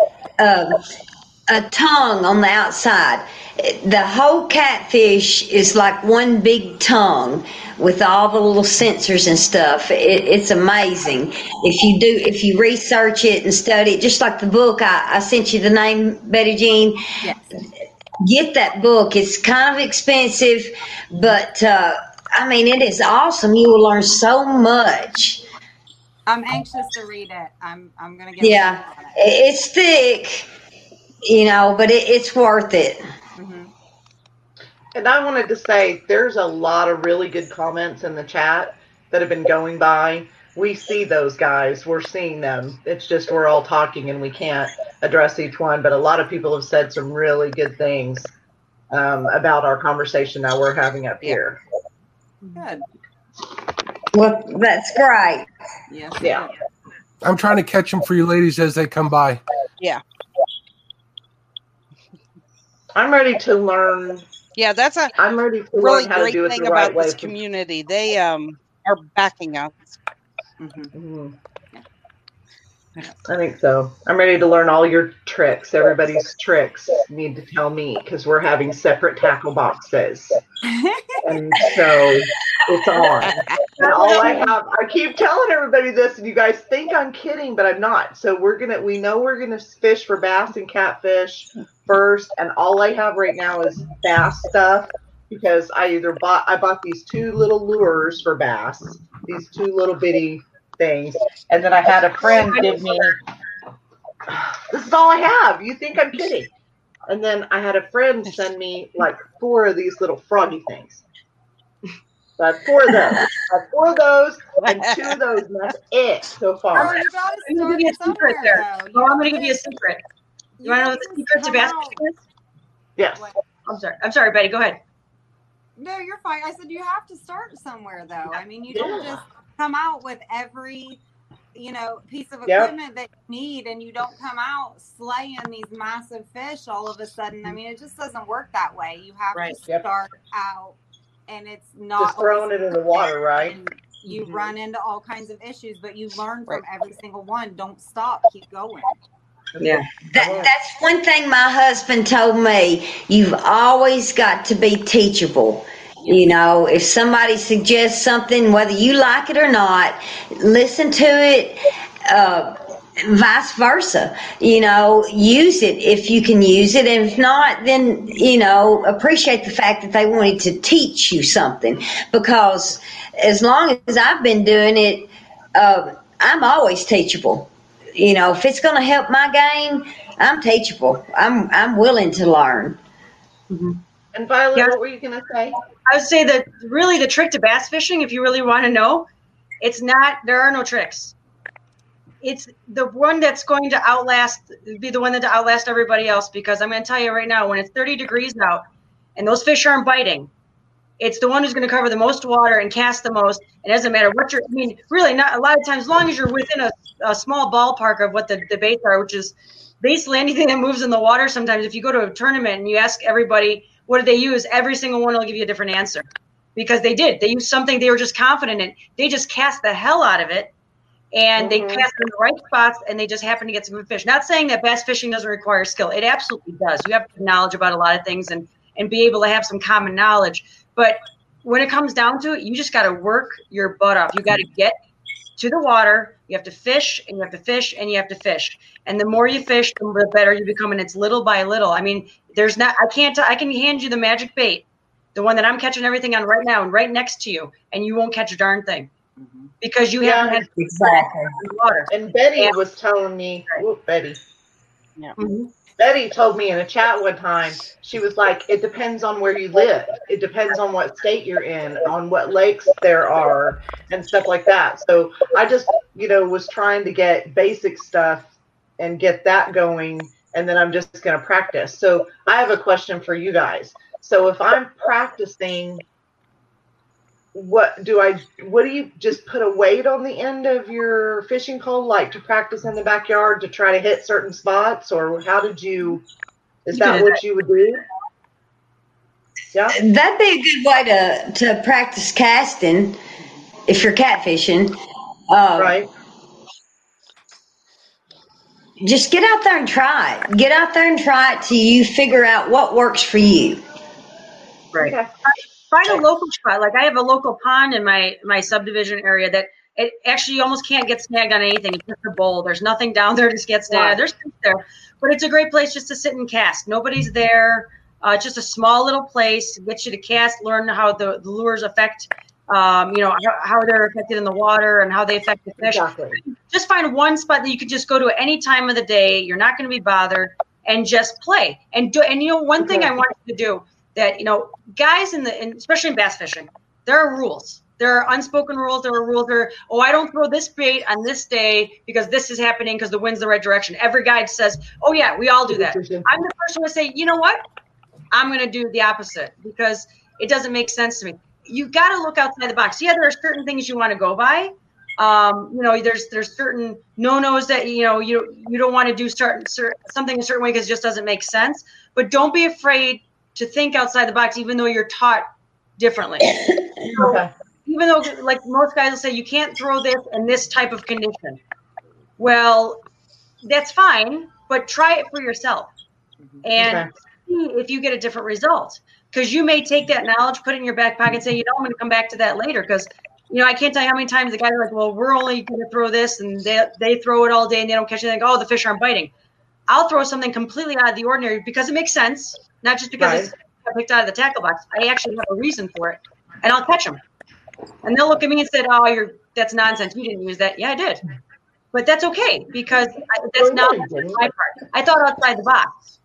tongue on the outside. The whole catfish is like one big tongue with all the little sensors and stuff. It's amazing. If you research it and study it, just like the book I sent you the name, Betty Jean. Yes. Get that book. It's kind of expensive, but I mean, it is awesome. You will learn so much. I'm anxious to read it. I'm gonna get. Yeah, it's thick. You know, but it's worth it. Mm-hmm. And I wanted to say there's a lot of really good comments in the chat that have been going by. We see those guys. We're seeing them. It's just we're all talking and we can't address each one. But a lot of people have said some really good things about our conversation that we're having up here. Good. Well, that's great. Yeah. I'm trying to catch them for you ladies as they come by. Yeah. I'm ready to learn Yeah, that's a really great thing about this community. They are backing us. Mm-hmm. Yeah. I think so. I'm ready to learn all your tricks. Everybody's tricks need to tell me because we're having separate tackle boxes. And so it's on. And all I have, I keep telling everybody this, and you guys think I'm kidding, but I'm not. So we know we're gonna fish for bass and catfish first, and all I have right now is bass stuff because I bought these two little lures for bass, these two little bitty things, and then I had a friend give me, this is all I have, you think I'm kidding, and then I had a friend send me like 4 of these little froggy things. So I had 4 of those. I had 4 of those and 2 of those, and that's it so far. Oh, I'm gonna give you a secret. You want to know what the secret to bass fishing is? Yes. What? I'm sorry, buddy. Go ahead. No, you're fine. I said you have to start somewhere, though. I mean, you don't just come out with every, piece of equipment that you need, and you don't come out slaying these massive fish all of a sudden. I mean, it just doesn't work that way. You have to start out, and it's not just throwing it in the water, right? You run into all kinds of issues, but you learn from every single one. Don't stop. Keep going. Yeah, that's one thing my husband told me. You've always got to be teachable. If somebody suggests something, whether you like it or not, listen to it, vice versa. Use it if you can use it. And if not, then, appreciate the fact that they wanted to teach you something. Because as long as I've been doing it, I'm always teachable. If it's going to help my game, I'm teachable. I'm willing to learn. Mm-hmm. And Violet, what were you going to say? I would say that really the trick to bass fishing, if you really want to know, there are no tricks. It's the one that's going to outlast everybody else, because I'm going to tell you right now, when it's 30 degrees out and those fish aren't biting, it's the one who's going to cover the most water and cast the most. It doesn't matter what you're – I mean, really, not a lot of times, as long as you're within a small ballpark of what the baits are, which is basically anything that moves in the water sometimes. If you go to a tournament and you ask everybody, what do they use, every single one will give you a different answer, because they did. They used something they were just confident in. They just cast the hell out of it, and they cast in the right spots, and they just happen to get some good fish. Not saying that bass fishing doesn't require skill. It absolutely does. You have to have knowledge about a lot of things and be able to have some common knowledge. But when it comes down to it, you just got to work your butt off. You got to get to the water. You have to fish, and you have to fish, and you have to fish. And the more you fish, the better you become. And it's little by little. I mean, I can hand you the magic bait, the one that I'm catching everything on right now and right next to you, and you won't catch a darn thing because you haven't had the water. And Betty was telling me, Betty. Yeah. Mm-hmm. Betty told me in a chat one time, she was like, it depends on where you live. It depends on what state you're in, on what lakes there are, and stuff like that. So I just, was trying to get basic stuff and get that going, and then I'm just going to practice. So I have a question for you guys. So if I'm practicing, what do you just put a weight on the end of your fishing pole, like to practice in the backyard to try to hit certain spots, or how did you, is that what you would do? Yeah. That'd be a good way to practice casting if you're catfishing. Right. Just get out there and try it. Get out there and try it till you figure out what works for you. Right. Okay. Find a local spot. Like I have a local pond in my subdivision area that it actually you almost can't get snagged on anything. It's just a bowl. There's nothing down there to get snagged. Wow. There's fish there, but it's a great place just to sit and cast. Nobody's there. Just a small little place. Get you to cast. Learn how the lures affect. How they're affected in the water and how they affect the fish. Exactly. Just find one spot that you could just go to at any time of the day. You're not going to be bothered, and just play and do. And one thing I wanted to do. That, guys especially in bass fishing, there are rules. There are unspoken rules. There are rules. I don't throw this bait on this day because this is happening because the wind's the right direction. Every guide says, oh, yeah, we all do that. I'm the person to say, you know what? I'm going to do the opposite because it doesn't make sense to me. You got to look outside the box. Yeah, there are certain things you want to go by. There's certain no-nos that, you don't want to do something a certain way because it just doesn't make sense. But don't be afraid to think outside the box, even though you're taught differently. Okay. Even though, like, most guys will say, you can't throw this in this type of condition. Well, that's fine, but try it for yourself. And see if you get a different result. Because you may take that knowledge, put it in your back pocket, and say, you know, I'm going to come back to that later. Because, you know, I can't tell you how many times the guys are like, well, we're only going to throw this. And they throw it all day and they don't catch anything. Oh, the fish aren't biting. I'll throw something completely out of the ordinary because it makes sense. Not just because it's picked out of the tackle box. I actually have a reason for it. And I'll catch them. And they'll look at me and say, oh, that's nonsense. You didn't use that. Yeah, I did. But that's okay, because that's not my part. I thought outside the box.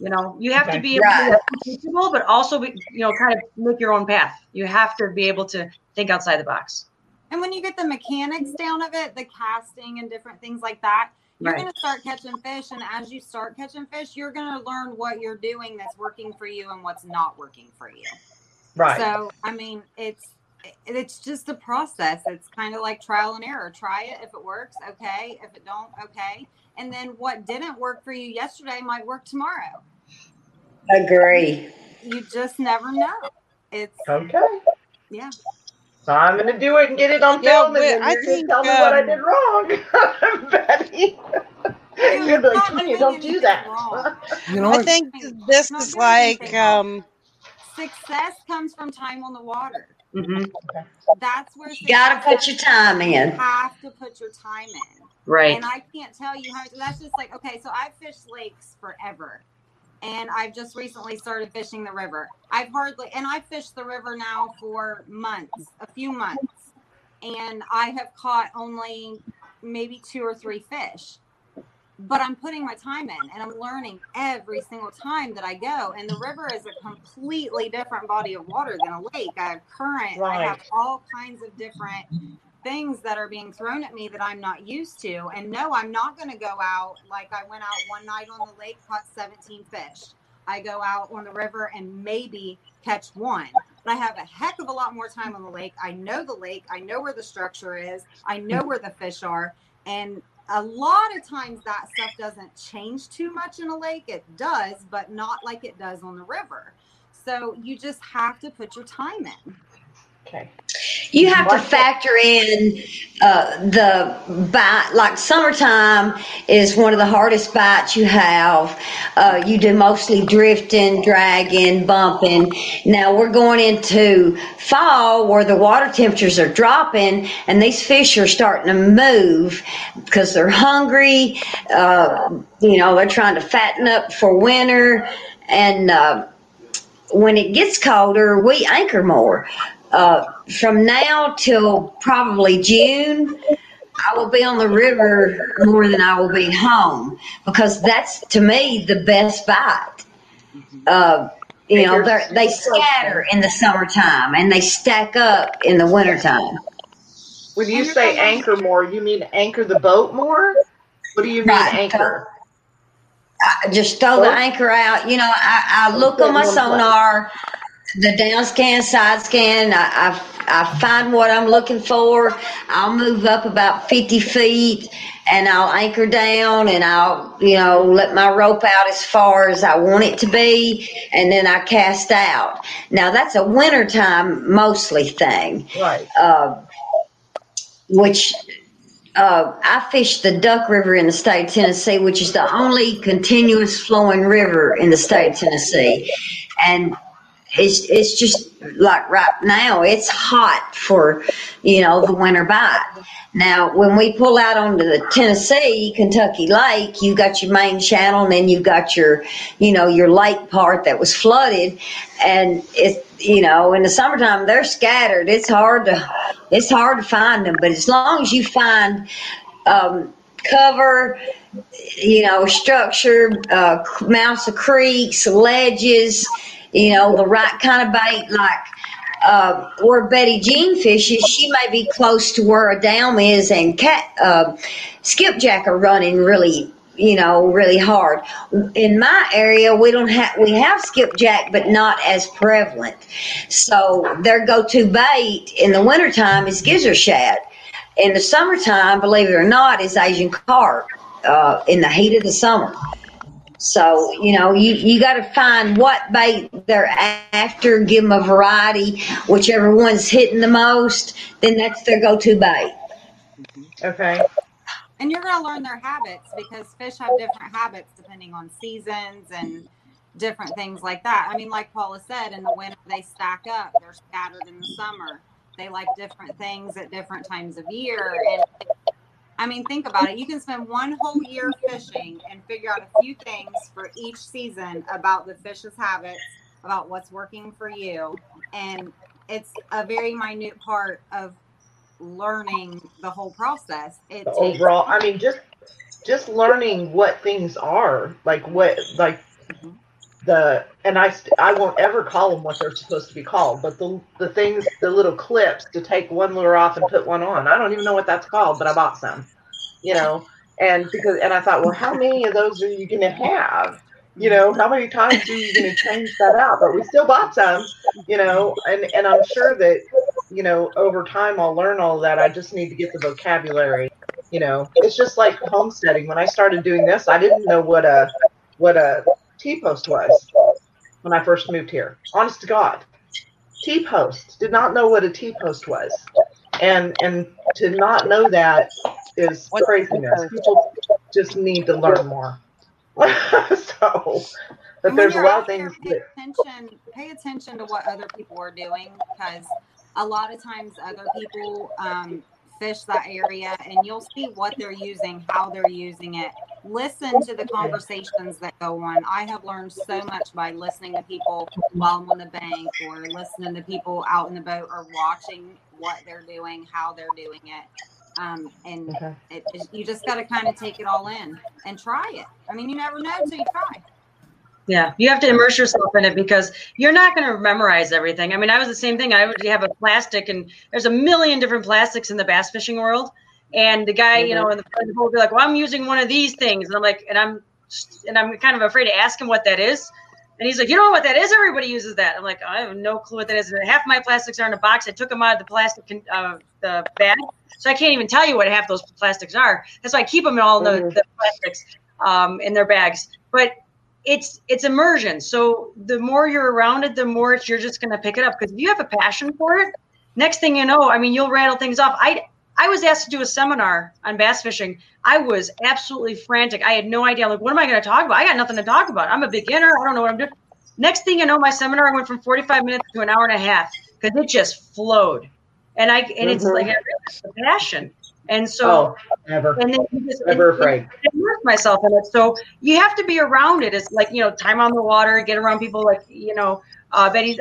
You know, you have to be able to be teachable, but also, you know, kind of make your own path. You have to be able to think outside the box. And when you get the mechanics down of it, the casting and different things like that, you're going to start catching fish. And as you start catching fish, you're going to learn what you're doing that's working for you and what's not working for you. Right. So, I mean, it's just a process. It's kind of like trial and error. Try it. If it works, okay. If it don't, okay. And then what didn't work for you yesterday might work tomorrow. Agree. You just never know. It's okay. Yeah. So I'm going to do it and get it on film. And I think tell me what I did wrong. Betty. You're like, Tony, don't do that. You know, I think this is like... success comes from time on the water. That's where you gotta put your time in. You have to put your time in, right? And I can't tell you how. That's just like, okay, so I've fished lakes forever, and I've just recently started fishing the river. I've fished the river now for months, a few months, and I have caught only maybe 2 or 3 fish. But I'm putting my time in, and I'm learning every single time that I go. And the river is a completely different body of water than a lake. I have current. Right. I have all kinds of different things that are being thrown at me that I'm not used to. And no, I'm not going to go out. Like, I went out one night on the lake, caught 17 fish. I go out on the river and maybe catch one. But I have a heck of a lot more time on the lake. I know the lake. I know where the structure is. I know where the fish are. And a lot of times that stuff doesn't change too much in a lake. It does, but not like it does on the river. So you just have to put your time in. Okay. You have to factor in the bite. Like, summertime is one of the hardest bites you have. You do mostly drifting, dragging, bumping. Now we're going into fall where the water temperatures are dropping and these fish are starting to move because they're hungry. You know, they're trying to fatten up for winter. And when it gets colder, we anchor more. From now till probably June, I will be on the river more than I will be home, because that's, to me, the best bite. You know, they scatter in the summertime and they stack up in the wintertime. When you say anchor more, you mean anchor the boat more? What do you mean anchor? I just throw the anchor out. You know, I look on my sonar. The down scan, side scan, I find what I'm looking for. I'll move up about 50 feet and I'll anchor down and I'll, you know, let my rope out as far as I want it to be, and then I cast out. Now that's a wintertime mostly thing. Right. I fish the Duck River in the state of Tennessee, which is the only continuous flowing river in the state of Tennessee. And it's just like right now, it's hot for, you know, the winter bite. Now, when we pull out onto the Tennessee, Kentucky lake, you got your main channel and then you got your, you know, your lake part that was flooded. And it, you know, in the summertime, they're scattered. It's hard to find them. But as long as you find cover, you know, structure, mouths of creeks, ledges, you know, the right kind of bait, like where Betty Jean fishes, she may be close to where a dam is and skipjack are running really, you know, really hard. In my area, we have skipjack, but not as prevalent. So their go-to bait in the wintertime is gizzard shad. In the summertime, believe it or not, is Asian carp in the heat of the summer. So, you know, you got to find what bait they're after, give them a variety, whichever one's hitting the most, then that's their go-to bait. Okay. And you're going to learn their habits, because fish have different habits depending on seasons and different things like that. I mean, like Paula said, in the winter they stack up. They're scattered in the summer. They like different things at different times of year. And I mean, think about it. You can spend one whole year fishing and figure out a few things for each season about the fish's habits, about what's working for you. And it's a very minute part of learning the whole process. It overall, I mean, just learning what things are, like what, like and I won't ever call them what they're supposed to be called, but the things, the little clips to take one lure off and put one on. I don't even know what that's called, but I bought some, you know, and I thought, well, how many of those are you going to have? You know, how many times are you going to change that out? But we still bought some, you know, and I'm sure that, you know, over time I'll learn all of that. I just need to get the vocabulary, you know. It's just like homesteading. When I started doing this, I didn't know what a T-post was when I first moved here. Honest to God, T-post. Did not know what a T-post was, and to not know that is craziness. People just need to learn more. So, but there's a lot of things. Pay attention to what other people are doing, because a lot of times other people fish that area, and you'll see what they're using, how they're using it. Listen to the conversations that go on. I have learned so much by listening to people while I'm on the bank, or listening to people out in the boat, or watching what they're doing, how they're doing it. You just got to kind of take it all in and try it. I mean, you never know until you try. Yeah, you have to immerse yourself in it, because you're not going to memorize everything. I mean, I was the same thing. I would have a plastic, and there's a million different plastics in the bass fishing world. And the guy, you know, in the pool would be like, well, I'm using one of these things. And I'm like, and I'm kind of afraid to ask him what that is. And he's like, you know what that is? Everybody uses that. I'm like, oh, I have no clue what that is. And half my plastics are in a box. I took them out of the plastic, the bag. So I can't even tell you what half those plastics are. That's why I keep them in all the plastics in their bags. But it's immersion. So the more you're around it, the more you're just going to pick it up. Because if you have a passion for it, next thing you know, I mean, you'll rattle things off. I was asked to do a seminar on bass fishing. I was absolutely frantic. I had no idea. Like, what am I going to talk about? I got nothing to talk about. I'm a beginner. I don't know what I'm doing. Next thing you know, my seminar went from 45 minutes to an hour and a half, because it just flowed. And it's like a passion. And so, I immersed myself in it. So you have to be around it. It's like, you know, time on the water, get around people. Like, you know, Betty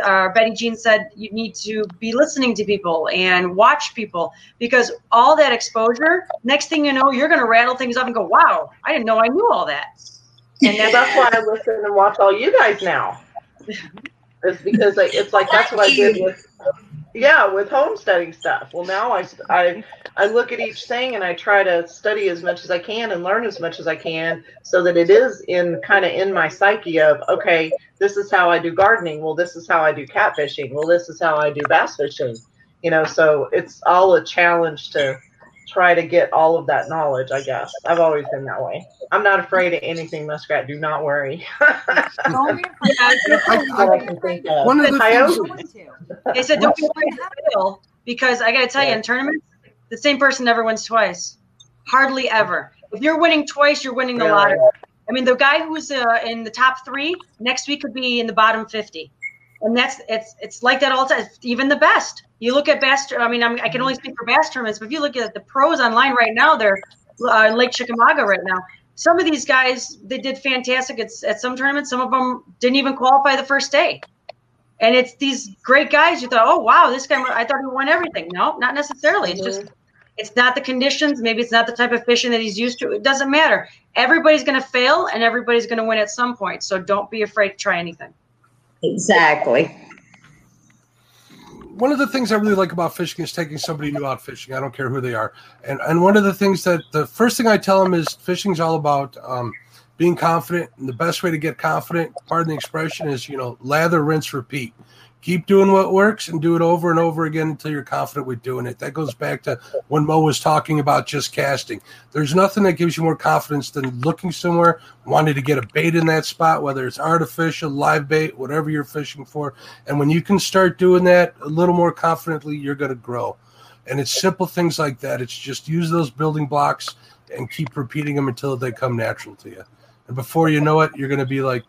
Jean said, you need to be listening to people and watch people, because all that exposure, next thing you know, you're going to rattle things up and go, wow, I didn't know I knew all that. And that's why I listen and watch all you guys now. It's because it's like, that's what I did with homesteading stuff. Well, now I look at each thing and I try to study as much as I can and learn as much as I can, so that it is in my psyche of, okay, this is how I do gardening. Well, this is how I do catfishing. Well, this is how I do bass fishing. You know, so it's all a challenge to try to get all of that knowledge, I guess. I've always been that way. I'm not afraid of anything, Muskrat. Do not worry. Don't be afraid. One of the things I said, don't be afraid to fail, because I got to tell you, in tournaments, the same person never wins twice. Hardly ever. If you're winning twice, you're winning the lottery. I mean, the guy who's in the top 3 next week could be in the bottom 50. And it's like that all the time. Even the best. You look at bass. I mean, I can only speak for bass tournaments, but if you look at the pros online right now, they're in Lake Chickamauga right now. Some of these guys, they did fantastic at some tournaments. Some of them didn't even qualify the first day. And it's these great guys. You thought, oh, wow, this guy, I thought he won everything. No, not necessarily. It's just, it's not the conditions. Maybe it's not the type of fishing that he's used to. It doesn't matter. Everybody's going to fail and everybody's going to win at some point. So don't be afraid to try anything. Exactly. One of the things I really like about fishing is taking somebody new out fishing. I don't care who they are. And one of the things that the first thing I tell them is fishing's all about being confident. And the best way to get confident, pardon the expression, is, you know, lather, rinse, repeat. keep doing what works and do it over and over again until you're confident with doing it. That goes back to when Mo was talking about just casting. There's nothing that gives you more confidence than looking somewhere, wanting to get a bait in that spot, whether it's artificial, live bait, whatever you're fishing for. And when you can start doing that a little more confidently, you're going to grow. And it's simple things like that. It's just use those building blocks and keep repeating them until they come natural to you. And before you know it, you're going to be like,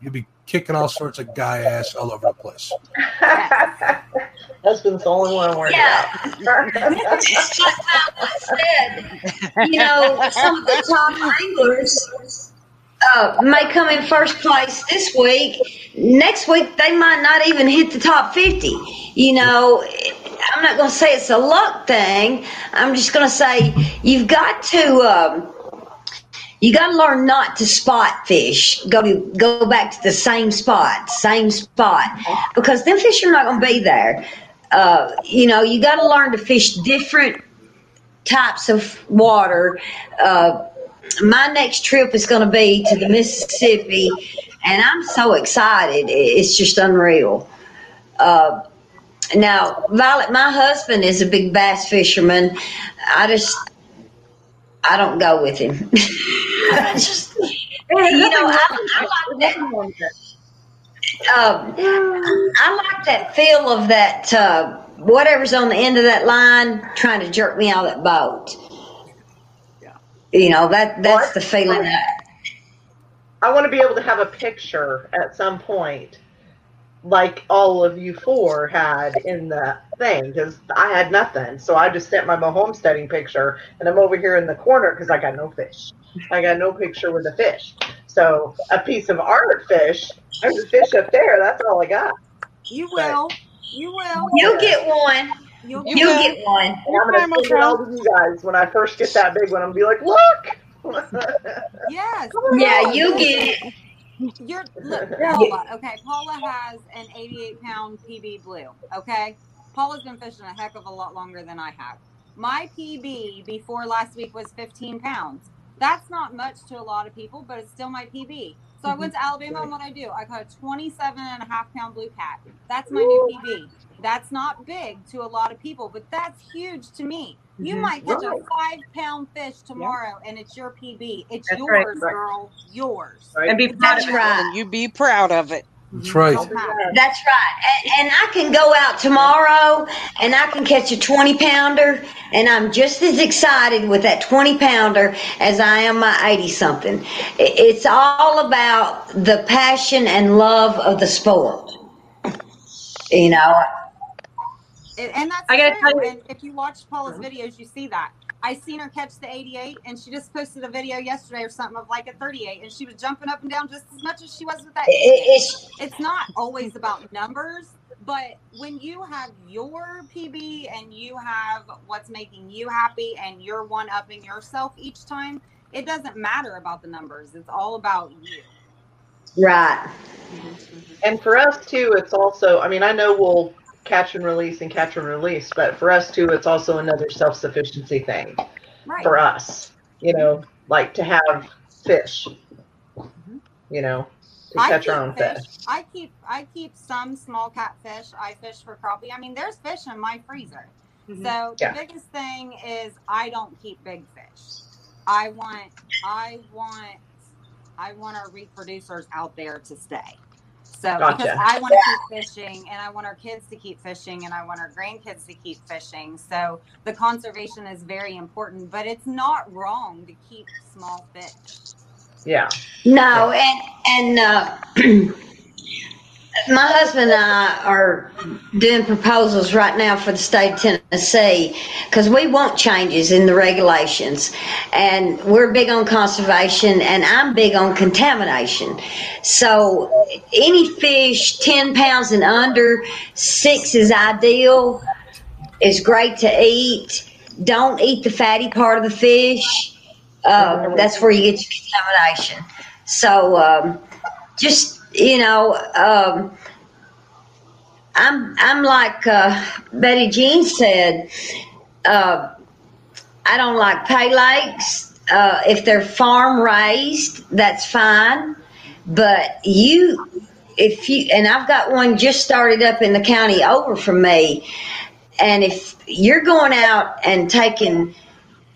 you'll be kicking all sorts of guy ass all over the place. Husband's the only one worried about. Just like I said, you know, some of the top anglers might come in first place this week. Next week, they might not even hit the top 50. You know, I'm not going to say it's a luck thing. I'm just going to say you've got to you got to learn not to spot fish. Go back to the same spot, because them fish are not going to be there. You know, you got to learn to fish different types of water. My next trip is going to be to the Mississippi, and I'm so excited. It's just unreal. Now, Violet, my husband is a big bass fisherman. I don't go with him. I like that feel of that whatever's on the end of that line trying to jerk me out of that boat. Yeah. You know, that's the feeling. I want to be able to have a picture at some point, like all of you four had in the thing, because I had nothing. So I just sent my homesteading picture, and I'm over here in the corner because I got no fish. I got no picture with a fish. So a piece of art fish, there's a fish up there. That's all I got. You will. You'll get one. You'll get one. And I'm going to send it all to you guys when I first get that big one. I'm going to be like, look. Yes. Yeah, you'll get it. Look, Paula. Okay, Paula has an 88-pound PB blue. Okay, Paula's been fishing a heck of a lot longer than I have. My PB before last week was 15 pounds. That's not much to a lot of people, but it's still my PB. So I went to Alabama, and what I do, I caught a 27.5-pound blue cat. That's my new PB. That's not big to a lot of people, but that's huge to me. You might catch a 5-pound fish tomorrow, and it's your PB. It's yours, girl. Yours. And be proud of it. You be proud of it. That's right. That's right. And I can go out tomorrow, and I can catch a 20-pounder, and I'm just as excited with that 20-pounder as I am my 80-something. It's all about the passion and love of the sport. You know. And that's true. And if you watch Paula's videos, you see that. I seen her catch the 88, and she just posted a video yesterday or something of like a 38, and she was jumping up and down just as much as she was with that. It's not always about numbers, but when you have your PB and you have what's making you happy and you're one-upping yourself each time, it doesn't matter about the numbers. It's all about you. Right. And for us, too, it's also, I mean, I know we'll catch and release and catch and release, but for us, too, it's also another self-sufficiency thing for us, you know, like to have fish, you know, to catch our own fish. I keep some small catfish. I fish for crappie. I mean, there's fish in my freezer. So the biggest thing is I don't keep big fish. I want our reproducers out there to stay. So because I want to keep fishing, and I want our kids to keep fishing, and I want our grandkids to keep fishing. So the conservation is very important, but it's not wrong to keep small fish. Yeah. No, and my husband and I are doing proposals right now for the state of Tennessee because we want changes in the regulations, and we're big on conservation, and I'm big on contamination. So any fish 10 pounds and under, 6 is ideal. It's great to eat. Don't eat the fatty part of the fish. That's where you get your contamination. So just... You know, I'm like Betty Jean said, I don't like pay lakes. If they're farm raised, that's fine. But you and I've got one just started up in the county over from me, and if you're going out and taking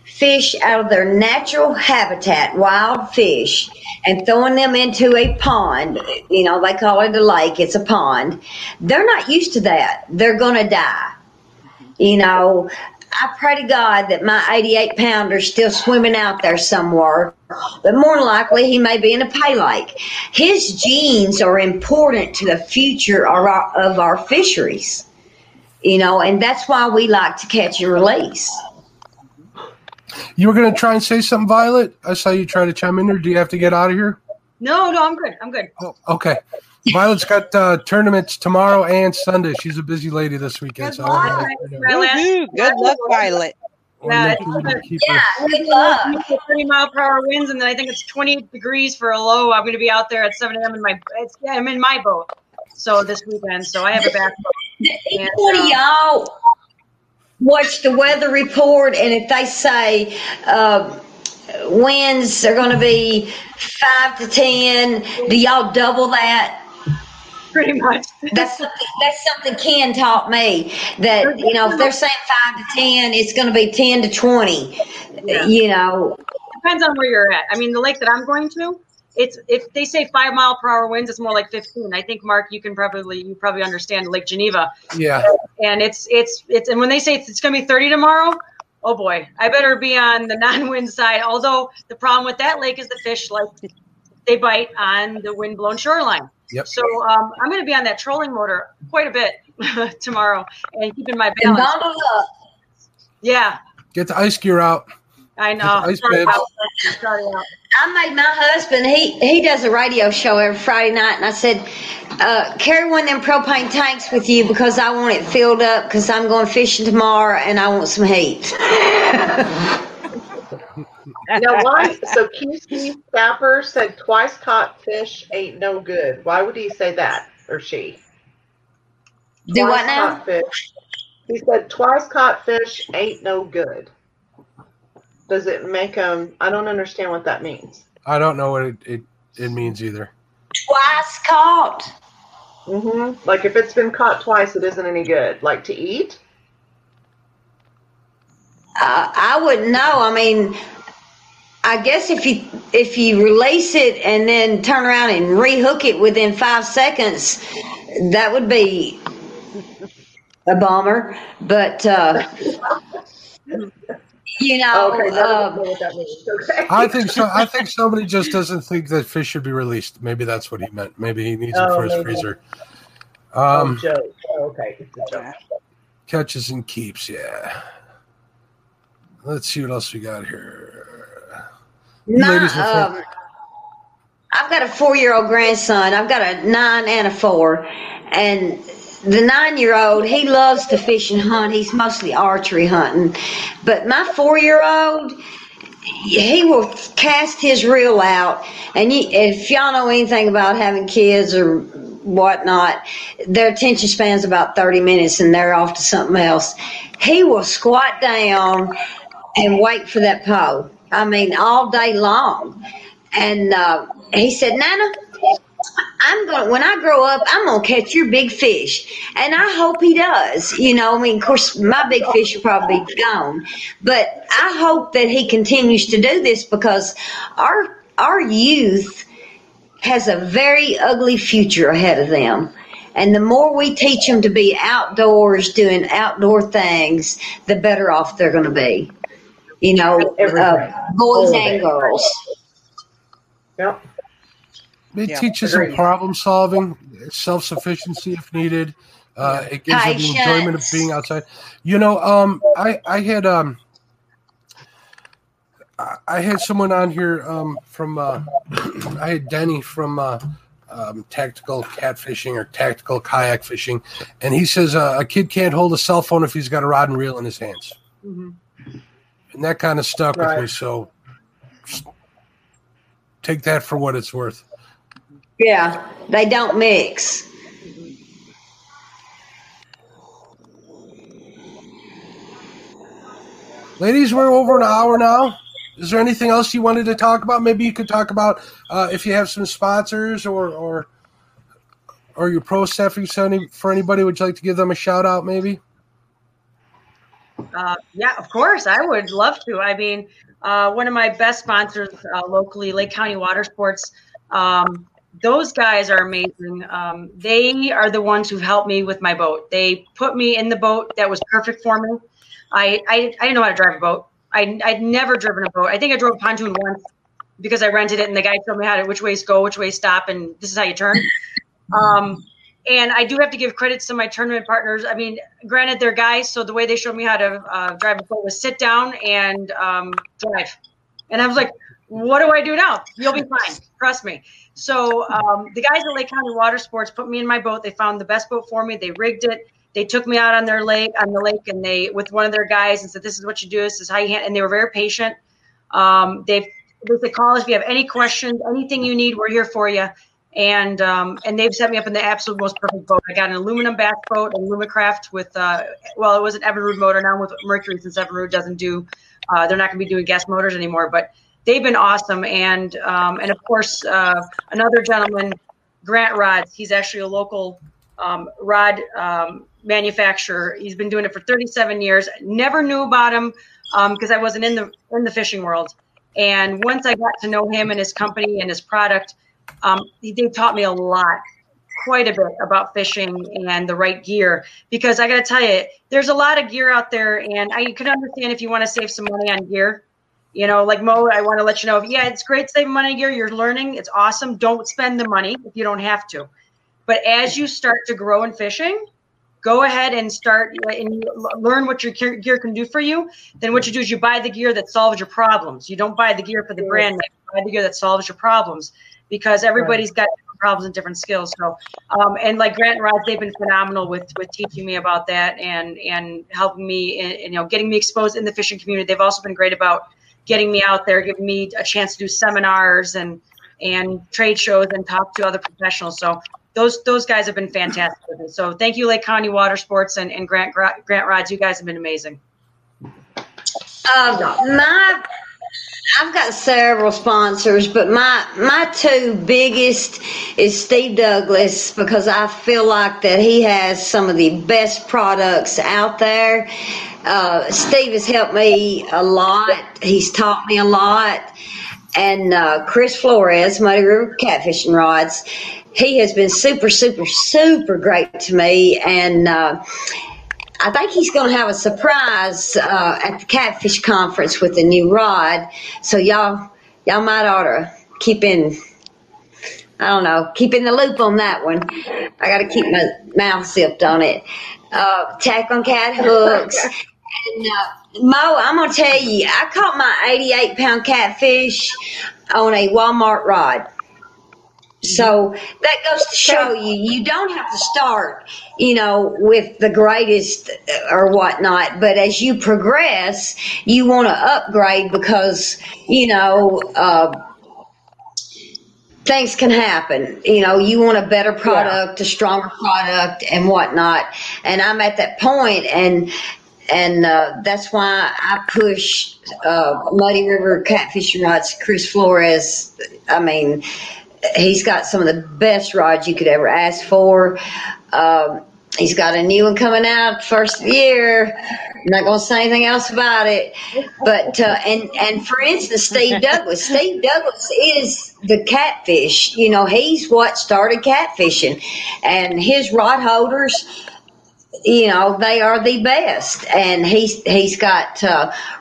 fish out of their natural habitat, wild fish, and throwing them into a pond, you know, they call it a lake, it's a pond, they're not used to that. They're gonna die. You know, I pray to God that my 88 pounder's still swimming out there somewhere, but more than likely he may be in a pay lake. His genes are important to the future of our fisheries, you know, and that's why we like to catch and release. You were going to try and say something, Violet? I saw you try to chime in there. Do you have to get out of here? No, I'm good. I'm good. Oh, okay. Violet's got tournaments tomorrow and Sunday. She's a busy lady this weekend. Good luck, Violet. Good luck, Violet. Yeah, good luck. 30-mile-per-hour winds, and then I think it's 28 degrees for a low. I'm going to be out there at 7 a.m. I'm in my boat. So this weekend, so I have a back boat. And, what are y'all? Watch the weather report, and if they say winds are going to be 5 to 10, do y'all double that? Pretty much. That's something Ken taught me, that, you know, if they're saying 5 to 10, it's going to be 10 to 20. Yeah. You know, depends on where you're at. I mean, the lake that I'm going to, it's, if they say 5-mile-per-hour winds, it's more like 15. I think, Mark, you probably understand Lake Geneva. Yeah. And it's and when they say it's going to be 30 tomorrow, oh boy, I better be on the non-wind side. Although the problem with that lake is the fish, like, they bite on the wind-blown shoreline. Yep. So I'm going to be on that trolling motor quite a bit tomorrow, and keeping my balance. And bottle up. Yeah. Get the ice gear out. I know. I made my husband, he does a radio show every Friday night, and I said, carry one of them propane tanks with you, because I want it filled up, because I'm going fishing tomorrow and I want some heat. Now, why? So QC Sapper said twice caught fish ain't no good. Why would he say that, or she? Do twice what now? Fish. He said twice caught fish ain't no good. Does it make them? I don't understand what that means. I don't know what it means either. Twice caught. Mm-hmm. Like, if it's been caught twice, it isn't any good. Like, to eat? I wouldn't know. I mean, I guess if you release it and then turn around and rehook it within 5 seconds, that would be a bomber. But. You know, okay, okay. I think so. I think somebody just doesn't think that fish should be released. Maybe that's what he meant. Maybe he needs it for his freezer. Okay. It's a joke. Catches and keeps. Yeah. Let's see what else we got here. I've got a 4-year-old grandson. I've got a 9 and a 4, and. The 9-year-old, he loves to fish and hunt. He's mostly archery hunting. But my 4-year-old, he will cast his reel out. And if y'all know anything about having kids or whatnot, their attention span's about 30 minutes and they're off to something else. He will squat down and wait for that pole. I mean, all day long. And he said, Nana, when I grow up, I'm going to catch your big fish. And I hope he does. You know, I mean, of course, my big fish will probably be gone. But I hope that he continues to do this, because our youth has a very ugly future ahead of them. And the more we teach them to be outdoors, doing outdoor things, the better off they're going to be. You know, boys and girls. Yep. It teaches them problem solving, self-sufficiency if needed. It gives them the enjoyment of being outside. You know, I had someone on here I had Denny from Tactical Catfishing or Tactical Kayak Fishing, and he says a kid can't hold a cell phone if he's got a rod and reel in his hands, mm-hmm. and that kind of stuck with me. So take that for what it's worth. Yeah, they don't mix. Ladies, we're over an hour now. Is there anything else you wanted to talk about? Maybe you could talk about if you have some sponsors or or your pro staff for anybody? Would you like to give them a shout out maybe? Yeah, of course. I would love to. I mean, one of my best sponsors locally, Lake County Water Sports. Those guys are amazing. They are the ones who helped me with my boat. They put me in the boat that was perfect for me. I didn't know how to drive a boat. I'd never driven a boat. I think I drove a pontoon once because I rented it and the guy told me how to which ways go, which ways stop, and this is how you turn. And I do have to give credits to my tournament partners. I mean, granted, they're guys, so the way they showed me how to drive a boat was sit down and drive. And I was like, what do I do now? You'll be fine. Trust me. So the guys at Lake County Water Sports put me in my boat. They found the best boat for me. They rigged it. They took me out on their lake, and they with one of their guys and said, "This is what you do. This is how you handle." And they were very patient. They call us if you have any questions, anything you need. We're here for you. And they've set me up in the absolute most perfect boat. I got an aluminum bass boat, an Alumacraft with well, it was an Evinrude motor. Now with Mercury, since Evinrude doesn't do, they're not going to be doing gas motors anymore. But they've been awesome, and of course another gentleman, Grant Rods. He's actually a local rod manufacturer. He's been doing it for 37 years. Never knew about him because I wasn't in the fishing world. And once I got to know him and his company and his product, they taught me a lot, quite a bit about fishing and the right gear. Because I got to tell you, there's a lot of gear out there, and I can understand if you want to save some money on gear. You know, like Mo, I want to let you know, yeah, it's great saving money here. You're learning. It's awesome. Don't spend the money if you don't have to. But as you start to grow in fishing, go ahead and start and learn what your gear can do for you. Then what you do is you buy the gear that solves your problems. You don't buy the gear for the brand. You buy the gear that solves your problems because everybody's got different problems and different skills. So, and like Grant Rods, they've been phenomenal with teaching me about that and helping me and, you know, getting me exposed in the fishing community. They've also been great about getting me out there, giving me a chance to do seminars and trade shows and talk to other professionals. So those guys have been fantastic. So thank you, Lake County Water Sports and Grant Rods. You guys have been amazing. I've got several sponsors, but my two biggest is Steve Douglas, because I feel like that he has some of the best products out there. Steve has helped me a lot. He's taught me a lot. And Chris Flores, Muddy River Catfishing Rods, he has been super, super, super great to me. And I think he's going to have a surprise at the Catfish Conference with a new rod. So y'all might ought to keep in the loop on that one. I got to keep my mouth zipped on it. Tack on cat hooks. And Mo, I'm going to tell you, I caught my 88-pound catfish on a Walmart rod. So that goes to show you don't have to start, you know, with the greatest or whatnot. But as you progress, you want to upgrade because, you know, things can happen. You know, you want a better product, a stronger product and whatnot. And I'm at that point and that's why I push Muddy River Catfishing Rods, Chris Flores. I mean, he's got some of the best rods you could ever ask for. He's got a new one coming out first of the year. I'm not going to say anything else about it. But and for instance, Steve Douglas is the catfish. You know, he's what started catfishing, and his rod holders, you know, they are the best. And he's got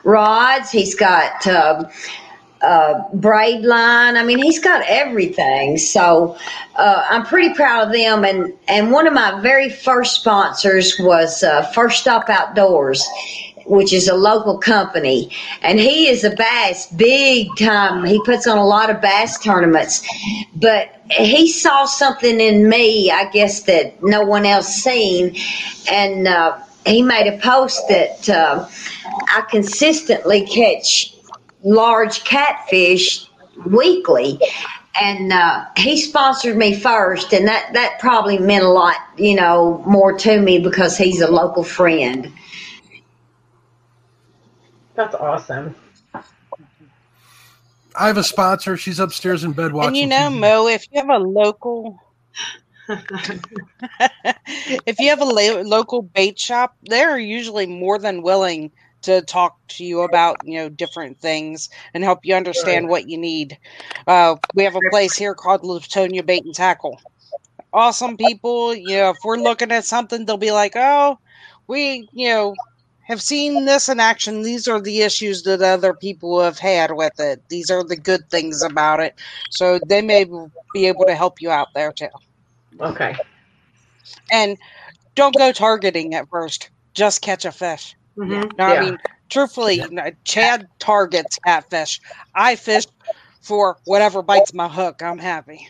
rods. He's got braid line. I mean, he's got everything. So I'm pretty proud of them. And one of my very first sponsors was First Stop Outdoors, which is a local company. And he is a bass big time. He puts on a lot of bass tournaments. But he saw something in me, I guess, that no one else seen. And he made a post that I consistently catch large catfish weekly. And he sponsored me first, and that probably meant a lot, you know, more to me because he's a local friend. That's awesome. I have a sponsor. She's upstairs in bed watching. And you know, TV. Mo, if you have a local If you have a local bait shop, they're usually more than willing to talk to you about, you know, different things and help you understand what you need. We have a place here called Latonia Bait and Tackle. Awesome people. You know, if we're looking at something, they'll be like, oh, we, you know, have seen this in action. These are the issues that other people have had with it. These are the good things about it. So they may be able to help you out there too. Okay. And don't go targeting at first. Just catch a fish. Mm-hmm. No, yeah. I mean, truthfully, Chad targets catfish. I fish for whatever bites my hook. I'm happy.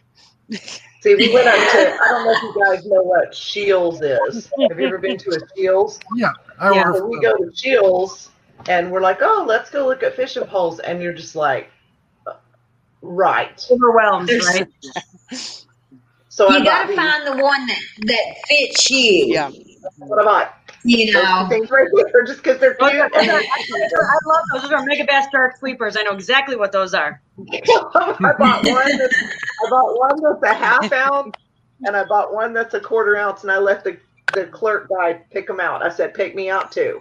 See, we went up to, I don't know if you guys know what Shields is. Have you ever been to a Shields? Yeah. So we go to Shields, and we're like, oh, let's go look at fishing poles. And you're just like, right. Overwhelmed, right? So you got to find the one that fits you. Yeah. That's what I bought. You know, things right here just because they're cute. I love those. Those are Mega Bass Dark Sweepers. I know exactly what those are. I bought one that's a half ounce, and I bought one that's a quarter ounce, and I let the clerk guy pick them out. I said, pick me out too.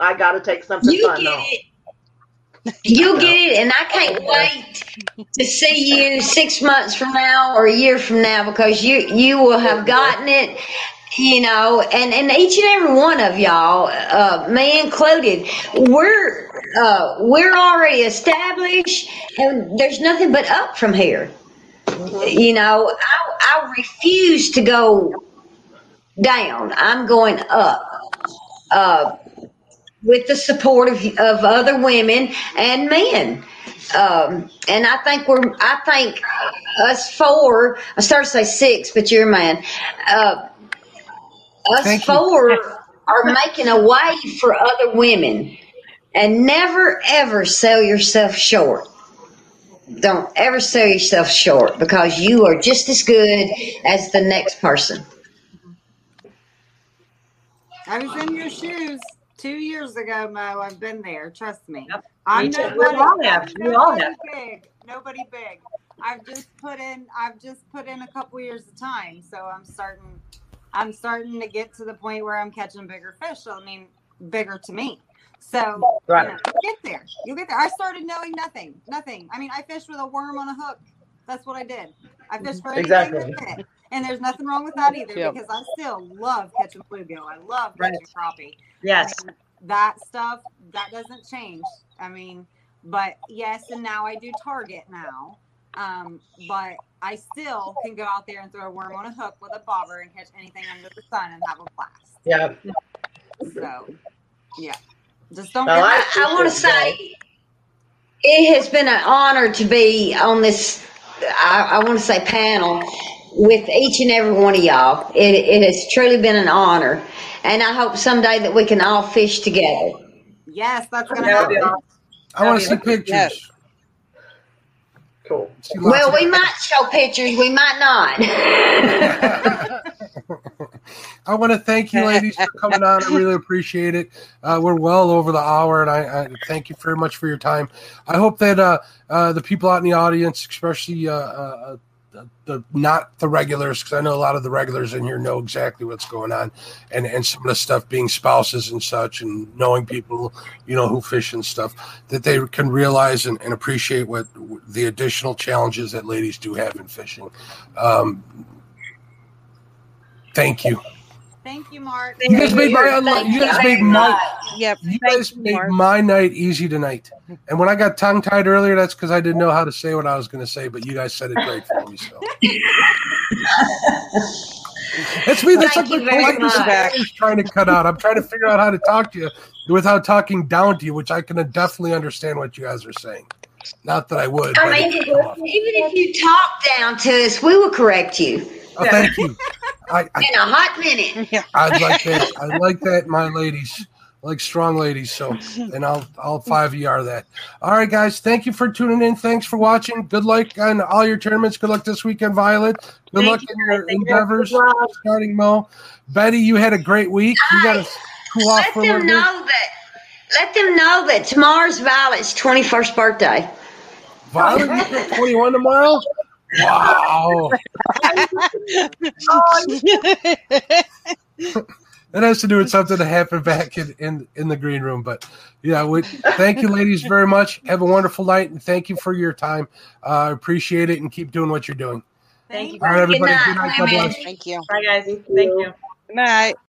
I got to take something fun off. You get it, and I can't wait to see you 6 months from now or a year from now, because you will have gotten it. You know, and each and every one of y'all, me included, we're already established, and there's nothing but up from here. Mm-hmm. You know, I refuse to go down. I'm going up with the support of other women and men. And I think us four, I started to say six, but you're mine. Us four are making a way for other women, and never, ever sell yourself short. Don't ever sell yourself short, because you are just as good as the next person. I was in your shoes 2 years ago, Mo. I've been there. Trust me. Yep. Nobody big. I've just put in a couple years of time, so I'm starting to get to the point where I'm catching bigger fish. I mean, bigger to me. So right. You'll get there. I started knowing nothing. I mean, I fished with a worm on a hook. That's what I did. I fished for anything with it. And there's nothing wrong with that either, because I still love catching bluegill. I love catching crappie. Yes. I mean, that stuff, that doesn't change. I mean, but yes, and now I do target now. But I still can go out there and throw a worm on a hook with a bobber and catch anything under the sun and have a blast. Yeah. So, yeah. Just don't. Well, I want to say it has been an honor to be on this, I want to say, panel with each and every one of y'all. It has truly been an honor. And I hope someday that we can all fish together. Yes, that's going to happen. I want to see pictures. Yes. Cool. Well, we might show pictures. We might not. I want to thank you, ladies, for coming on. I really appreciate it. We're well over the hour, and I thank you very much for your time. I hope that the people out in the audience, especially not the regulars, because I know a lot of the regulars in here know exactly what's going on, and some of the stuff being spouses and such, and knowing people, you know, who fish and stuff, that they can realize and appreciate what the additional challenges that ladies do have in fishing. Thank you. Thank you, Mark. You guys made my night easy tonight. And when I got tongue-tied earlier, that's because I didn't know how to say what I was going to say, but you guys said it great for me. So. That's me. That's like the trying to cut out. I'm trying to figure out how to talk to you without talking down to you, which I can definitely understand what you guys are saying. Not that I would. I mean, even if you talk down to us, we will correct you. Oh, thank you. In a hot minute. I'd like that. I like that, my ladies. I like strong ladies. So, and I'll 5ER that. All right, guys. Thank you for tuning in. Thanks for watching. Good luck on all your tournaments. Good luck this weekend, Violet. Good luck in your endeavors. Starting Mo. Betty, you had a great week. You got to cool off for a little bit. Let them know that tomorrow's Violet's 21st birthday. Violet, 21 tomorrow? Wow. That has to do with something that happened back in the green room. But, yeah, thank you, ladies, very much. Have a wonderful night, and thank you for your time. I appreciate it, and keep doing what you're doing. Thank you. All right, everybody. Good night. Good night. Bye, guys. Thank you. Good night.